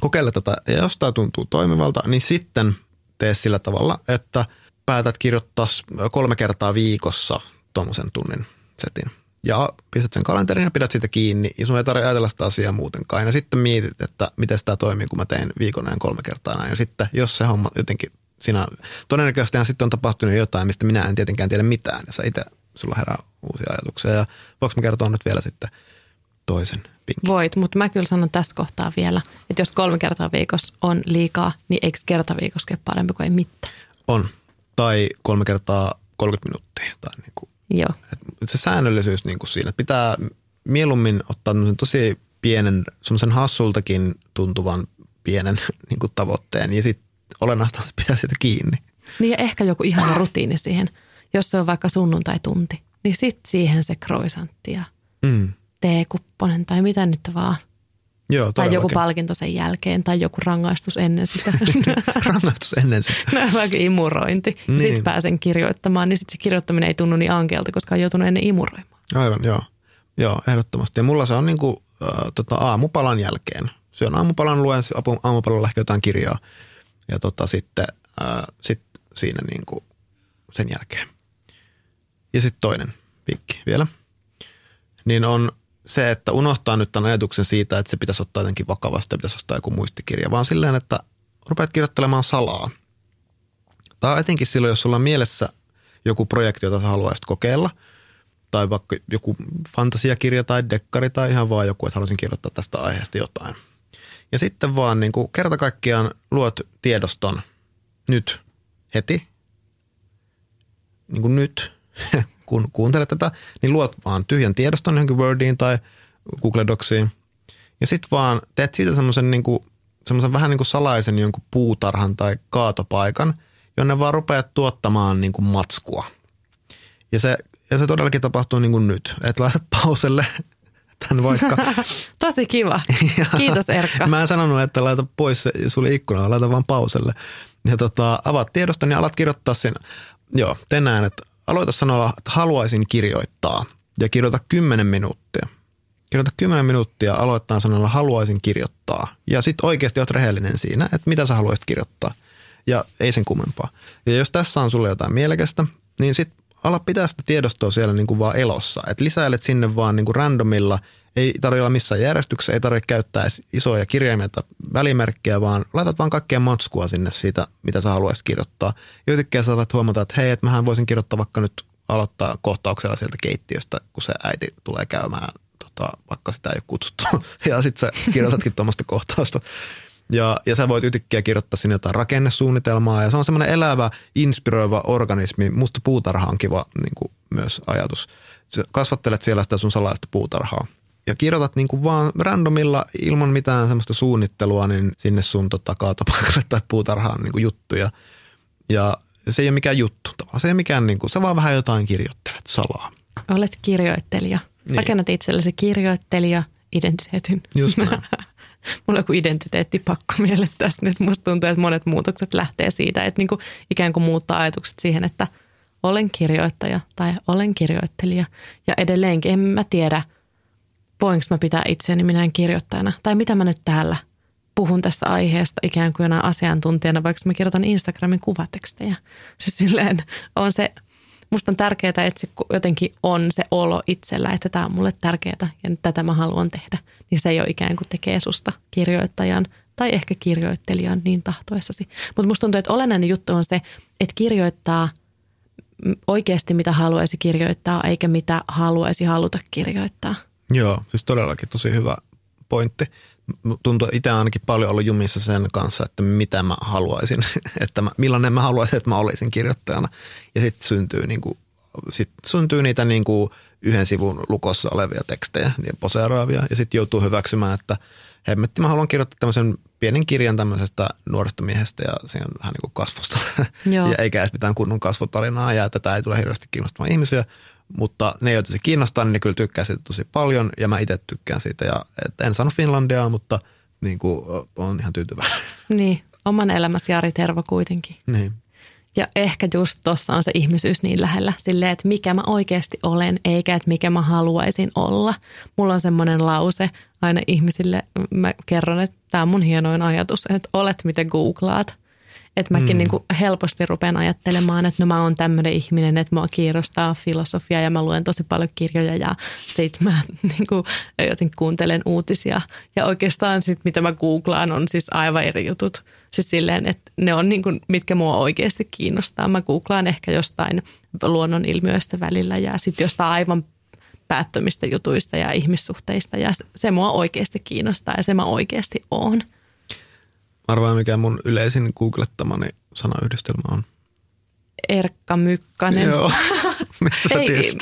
Kokeile tätä ja jos tämä tuntuu toimivalta, niin sitten tee sillä tavalla, että päätät kirjoittaa 3 kertaa viikossa tuommoisen tunnin setin. Ja pistät sen kalenterin ja pidät siitä kiinni ja sun ei tarvitse ajatella sitä asiaa muutenkaan. Ja sitten mietit, että miten tämä toimii, kun mä tein viikon ajan 3 kertaa näin. Ja sitten jos se homma jotenkin sinä, todennäköisesti sitten on tapahtunut jotain, mistä minä en tietenkään tiedä mitään. Ja sulla herää uusia ajatuksia. Ja voiko mä kertoa nyt vielä sitten toisen pinkin? Voit, mutta mä kyllä sanon tästä kohtaa vielä, että jos 3 kertaa viikossa on liikaa, niin eikö kerta viikossa parempi kuin ei mitään? On. Tai 3 kertaa 30 minuuttia. Tai niin kuin, joo. Se säännöllisyys niin kuin siinä. Pitää mieluummin ottaa tosi pienen, semmoisen hassultakin tuntuvan pienen niin kuin tavoitteen. Ja sitten olennaista pitää sitä kiinni. Niin ja ehkä joku ihana rutiini siihen. Jos se on vaikka sunnuntaitunti, niin sitten siihen se croissantti ja teekupponen tai mitä nyt vaan. Joo, tai joku palkinto sen jälkeen tai joku rangaistus ennen sitä. Rangaistus ennen sitä. No vaikka imurointi. Niin. Sitten pääsen kirjoittamaan, niin sitten se kirjoittaminen ei tunnu niin ankealta, koska on joutunut ennen imuroimaan. Aivan, joo. Joo, ehdottomasti. Ja mulla se on niin kuin, aamupalan jälkeen. Syön aamupalan, luen aamupalalla ehkä jotain kirjaa ja sitten siinä niin kuin sen jälkeen. Ja sitten toinen pikki vielä. Niin on se, että unohtaa nyt tämän ajatuksen siitä, että se pitäisi ottaa jotenkin vakavasti ja pitäisi ostaa joku muistikirja, vaan silleen, että rupeat kirjoittelemaan salaa. Tai etenkin silloin, jos sulla on mielessä joku projekti, jota sä haluaisit kokeilla, tai vaikka joku fantasiakirja tai dekkari tai ihan vaan joku, että haluaisin kirjoittaa tästä aiheesta jotain. Ja sitten vaan niin kuin kerta kaikkiaan luot tiedoston nyt heti, niin kuin nyt, kun kuuntelet tätä, niin luot vaan tyhjän tiedoston johonkin Wordiin tai Google Docsiin. Ja sit vaan teet siitä semmoisen niinku, vähän niin kuin salaisen jonkun puutarhan tai kaatopaikan, jonne vaan rupeat tuottamaan niinku matskua. Ja se todellakin tapahtuu niinku nyt. Et laitat pauselle tämän vaikka. Tosi kiva. Kiitos Erkka. Mä en sanonut, että laita pois se sulle ikkuna, laita vaan pauselle. Ja avaat tiedoston ja alat kirjoittaa sen. Joo, tänään, että aloita sanoa, että haluaisin kirjoittaa ja kirjoita 10 minuuttia. Kirjoita 10 minuuttia aloittaa sanalla haluaisin kirjoittaa. Ja sitten oikeasti oot rehellinen siinä, että mitä sä haluaisit kirjoittaa. Ja ei sen kummempaa. Ja jos tässä on sulle jotain mielekästä, niin sitten ala pitää sitä tiedostoa siellä niin kuin vaan elossa. Että lisäilet sinne vaan niin kuin randomilla. Ei tarvitse olla missään järjestyksessä, ei tarvitse käyttää isoja kirjaimia tai välimerkkejä, vaan laitat vaan kaikkea matskua sinne siitä, mitä sä haluaisit kirjoittaa. Jotenkin saatat huomata, että hei, että mähän voisin kirjoittaa vaikka nyt aloittaa kohtauksella sieltä keittiöstä, kun se äiti tulee käymään, vaikka sitä ei ole kutsuttu. Ja sit sä kirjoitatkin tuommoista kohtausta. Ja sä voit yhtäkkiä kirjoittaa sinne jotain rakennesuunnitelmaa. Ja se on semmoinen elävä, inspiroiva organismi. Musta puutarha on kiva niin kuin myös ajatus. Sä kasvattelet siellä sitä sun salaista puutarhaa. Ja kirjoitat niin kuin vaan randomilla ilman mitään semmoista suunnittelua niin sinne sun kaatopaikalle tai puutarhaan niin kuin juttuja. Ja se ei ole mikään juttu tavallaan. Se ei ole mikään niin kuin, sä vaan vähän jotain kirjoittelet salaa. Olet kirjoittelija. Niin. Rakennat itsellesi kirjoittelija-identiteetin. Just näin. Mulla on joku identiteettipakko mielet tässä nyt. Musta tuntuu, että monet muutokset lähtee siitä, että niin kuin ikään kuin muuttaa ajatukset siihen, että olen kirjoittaja tai olen kirjoittelija. Ja edelleenkin en mä tiedä. Voinko mä pitää itseäni minään kirjoittajana? Tai mitä mä nyt täällä puhun tästä aiheesta ikään kuin jonain asiantuntijana, vaikka mä kirjoitan Instagramin kuvatekstejä. Se silleen on se, musta on tärkeää, että jotenkin on se olo itsellä, että tämä on mulle tärkeää ja tätä mä haluan tehdä. Niin se ei ole ikään kuin tekee susta kirjoittajan tai ehkä kirjoittelijan niin tahtoessasi. Mutta musta tuntuu, että olennainen juttu on se, että kirjoittaa oikeasti mitä haluaisi kirjoittaa, eikä mitä haluaisi haluta kirjoittaa. Joo, siis todellakin tosi hyvä pointti. Tuntuu itse ainakin paljon ollut jumissa sen kanssa, että mitä mä haluaisin, että millainen mä haluaisin, että mä olisin kirjoittajana. Ja sitten syntyy, niinku, niitä niinku yhden sivun lukossa olevia tekstejä ja poseeraavia. Ja sitten joutuu hyväksymään, että hemmetti, mä haluan kirjoittaa tämmöisen pienen kirjan tämmöisestä nuoresta miehestä ja sen vähän niinku kasvusta. Joo. Ja eikä edes mitään kunnon kasvutarinaa ja tätä ei tule hirveästi kiinnostamaan ihmisiä. Mutta ne, joita se kiinnostaa, niin ne kyllä tykkää siitä tosi paljon ja mä itse tykkään siitä. Ja, en sano Finlandiaa, mutta niin kuin, on ihan tyytyväinen. Niin, oman elämässä Jari Tervo kuitenkin. Niin. Ja ehkä just tuossa on se ihmisyys niin lähellä silleen, että mikä mä oikeasti olen, eikä että mikä mä haluaisin olla. Mulla on semmoinen lause aina ihmisille, mä kerron, että tämä on mun hienoin ajatus, että olet mitä googlaat. Että mäkin niin kuin helposti rupean ajattelemaan, että no mä oon tämmöinen ihminen, että mua kiinnostaa filosofia ja mä luen tosi paljon kirjoja ja sit mä niin kuin jotenkin kuuntelen uutisia. Ja oikeastaan sit mitä mä googlaan on siis aivan eri jutut. Siis silleen, että ne on niin kuin, mitkä mua oikeasti kiinnostaa. Mä googlaan ehkä jostain luonnonilmiöistä välillä ja sit jostain aivan päättömistä jutuista ja ihmissuhteista ja se mua oikeasti kiinnostaa ja se mä oikeasti oon. Arvaa mikä mun yleisin googlettamani sanayhdistelmä on. Erkka Mykkänen. Joo, missä sä tiesit?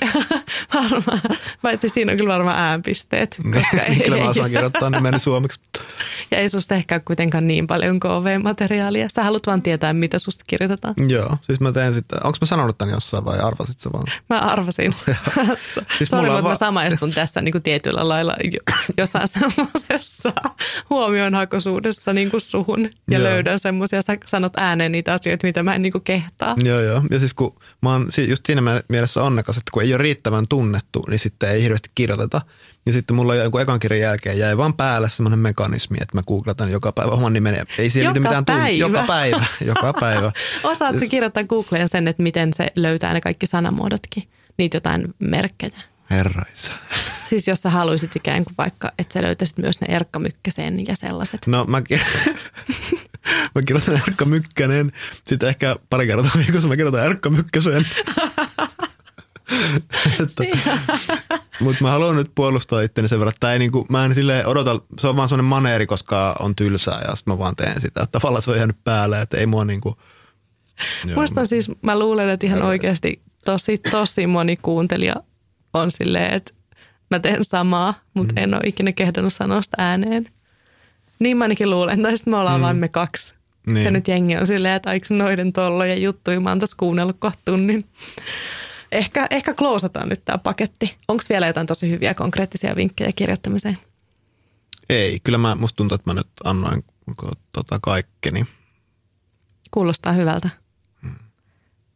Varmaan, paitsi siinä on kyllä varmaan äänpisteet, koska ei. Kyllä mä osaan kirjoittaa nimeni suomeksi. Ja ei susta ehkä ole kuitenkaan niin paljon KV-materiaalia. Sä haluat vaan tietää, mitä susta kirjoitetaan. Joo, siis mä teen sitten, onko mä sanonut tän jossain vai arvasit sä vaan? Mä arvasin. Siis sori, mutta mä samaistun tässä niin kuin tietyllä lailla jossain semmoisessa huomionhakoisuudessa niin kuin suhun. Ja joo. Löydän semmoisia, sä sanot ääneen niitä asioita, mitä mä en niin kuin kehtaa. Joo. Ja siis kun mä oon just siinä mielessä onnekas, että kun ei ole riittävän tunnettu, niin sitten ei hirveästi kirjoiteta. Ja sitten mulla joku ekan kirjan jälkeen jäi vaan päälle semmoinen mekanismi, että mä googletan joka päivä oman nimeni. Ei siellä mitään tuntia. Joka päivä. Osaatko kirjoittaa Googleen sen, että miten se löytää ne kaikki sanamuodotkin? Niitä jotain merkkejä. Herra isä. Siis jos sä haluisit ikään kuin vaikka, että sä löytäisit myös ne Erkka Mykkäsen ja sellaiset. No mä kirjoitan Erkka Mykkänen. Sitten ehkä pari kertaa viikossa mä kirjoitan Erkka Mykkäsen. Mutta mä haluan nyt puolustaa itteni sen verran, että niinku, mä en silleen odota, se on vaan semmoinen maneeri, koska on tylsää ja sitten mä vaan teen sitä. Tavallaan se on jäänyt päälle, että ei mua niinku. Musta siis, mä luulen, että ihan oikeasti tosi moni kuuntelija on silleen, että mä teen samaa, mutta en ole ikinä kehdannut sanoa sitä ääneen. Niin mä ainakin luulen, tai sitten me ollaan vaan me kaksi. Niin. Ja nyt jengi on silleen, että eikö noiden tolloja juttuja, mä oon tässä kuunnellut kohta tunnin. Ehkä klousataan nyt tämä paketti. Onko vielä jotain tosi hyviä konkreettisia vinkkejä kirjoittamiseen? Ei, kyllä musta tuntuu, että mä nyt annoin kaikkeni. Kuulostaa hyvältä.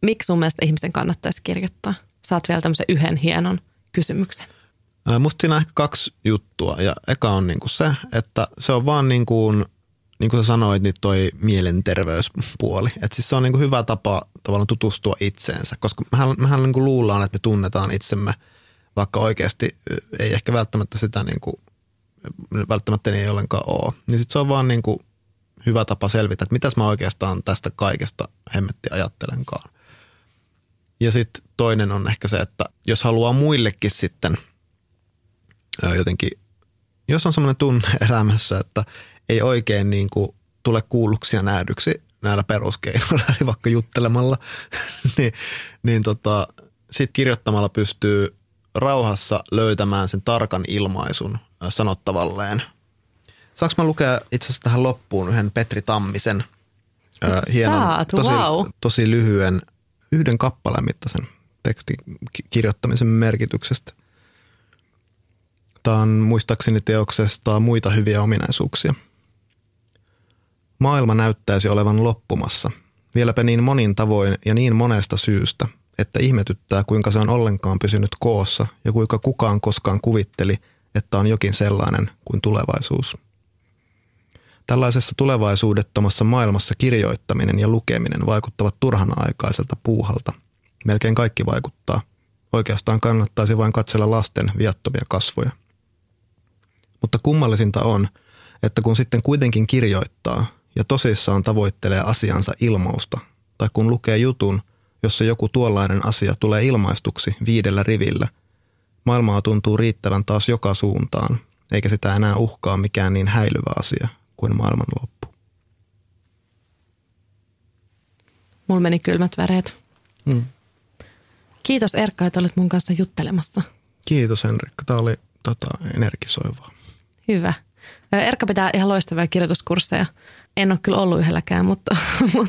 Miksi sun mielestä ihmisen kannattaisi kirjoittaa? Saat vielä tämmöisen yhden hienon kysymyksen. Musta siinä on ehkä kaksi juttua. Ja eka on niinku se, että se on vaan niin kuin sä sanoit, niin toi mielenterveyspuoli. Että siis se on niinku hyvä tapa tavallaan tutustua itseensä, koska mehän niinku luullaan, että me tunnetaan itsemme, vaikka oikeasti ei ehkä välttämättä sitä niinku, välttämättä ei ollenkaan ole. Niin sit se on vaan niinku hyvä tapa selvitä, että mitäs mä oikeastaan tästä kaikesta hemmettiä ajattelenkaan. Ja sitten toinen on ehkä se, että jos haluaa muillekin sitten jotenkin, jos on semmoinen tunne elämässä, että ei oikein niin kuin tule kuulluksi ja nähdyksi näillä peruskeinoilla, eli vaikka juttelemalla, niin sit kirjoittamalla pystyy rauhassa löytämään sen tarkan ilmaisun sanottavalleen. Saanko mä lukea itse asiassa tähän loppuun yhden Petri Tammisen hienon, tosi lyhyen, yhden kappaleen mittaisen tekstin kirjoittamisen merkityksestä? Tämä on muistaakseni teoksesta Muita hyviä ominaisuuksia. Maailma näyttäisi olevan loppumassa, vieläpä niin monin tavoin ja niin monesta syystä, että ihmetyttää kuinka se on ollenkaan pysynyt koossa ja kuinka kukaan koskaan kuvitteli, että on jokin sellainen kuin tulevaisuus. Tällaisessa tulevaisuudettomassa maailmassa kirjoittaminen ja lukeminen vaikuttavat turhanaikaiselta puuhalta. Melkein kaikki vaikuttaa. Oikeastaan kannattaisi vain katsella lasten viattomia kasvoja. Mutta kummallisinta on, että kun sitten kuitenkin kirjoittaa ja tosissaan tavoittelee asiansa ilmausta, tai kun lukee jutun, jossa joku tuollainen asia tulee ilmaistuksi 5 rivillä, maailmaa tuntuu riittävän taas joka suuntaan, eikä sitä enää uhkaa mikään niin häilyvä asia kuin maailmanloppu. Mulla meni kylmät väreet. Kiitos Erkka, että olet mun kanssa juttelemassa. Kiitos Henrikka, tämä oli energisoivaa. Hyvä. Erkka pitää ihan loistavia kirjoituskursseja. En ole kyllä ollut yhdelläkään, mutta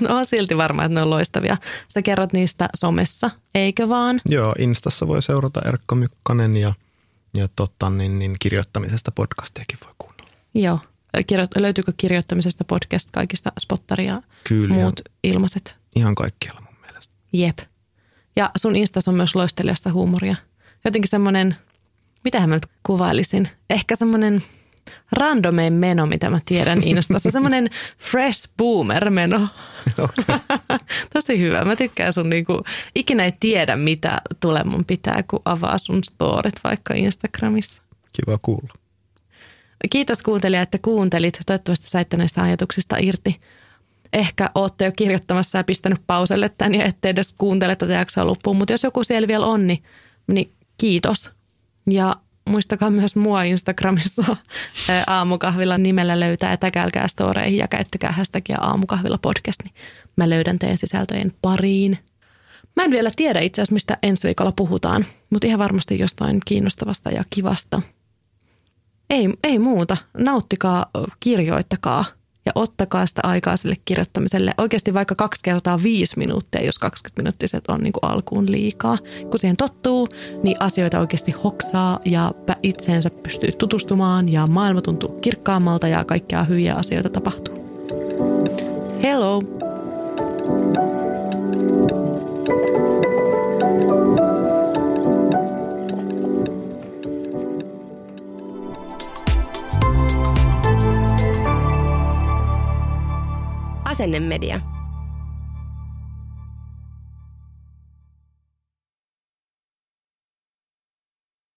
olen silti varma, että ne on loistavia. Sä kerrot niistä somessa, eikö vaan? Joo, Instassa voi seurata Erkka Mykkänen ja kirjoittamisesta podcastiakin voi kuunnella. Joo. Löytyykö kirjoittamisesta podcast kaikista spottaria ja muut ilmaiset? Ihan kaikkialla mun mielestä. Jep. Ja sun Instas on myös loistelijasta huumoria. Jotenkin semmoinen, mitähän mä nyt kuvailisin, ehkä semmoinen randomein meno, mitä mä tiedän Instassa. Semmoinen fresh boomer meno. Okay. Tosi hyvä. Mä tykkään sun niinku, ikinä ei tiedä mitä tuleman pitää, kun avaa sun storit vaikka Instagramissa. Kiva kuulla. Kiitos kuuntelija, että kuuntelit. Toivottavasti saitte näistä ajatuksista irti. Ehkä ootte jo kirjoittamassa ja pistänyt pauselle tämän ja ettei edes kuuntele tätä jaksoa loppuun, mutta jos joku siellä vielä on, niin kiitos. Ja muistakaa myös mua Instagramissa aamukahvilla nimellä löytää, ja tägälkää storeihin ja käyttäkää hashtagia aamukahvilla podcast, niin mä löydän teidän sisältöjen pariin. Mä en vielä tiedä itse asiassa, mistä ensi viikolla puhutaan, mutta ihan varmasti jostain kiinnostavasta ja kivasta. Ei muuta. Nauttikaa, kirjoittakaa ja ottakaa sitä aikaa sille kirjoittamiselle. Oikeasti vaikka 2 kertaa 5 minuuttia, jos 20-minuuttiset on niin kuin alkuun liikaa. Kun siihen tottuu, niin asioita oikeasti hoksaa ja itseensä pystyy tutustumaan ja maailma tuntuu kirkkaammalta ja kaikkea hyviä asioita tapahtuu. Hello! Asenne media.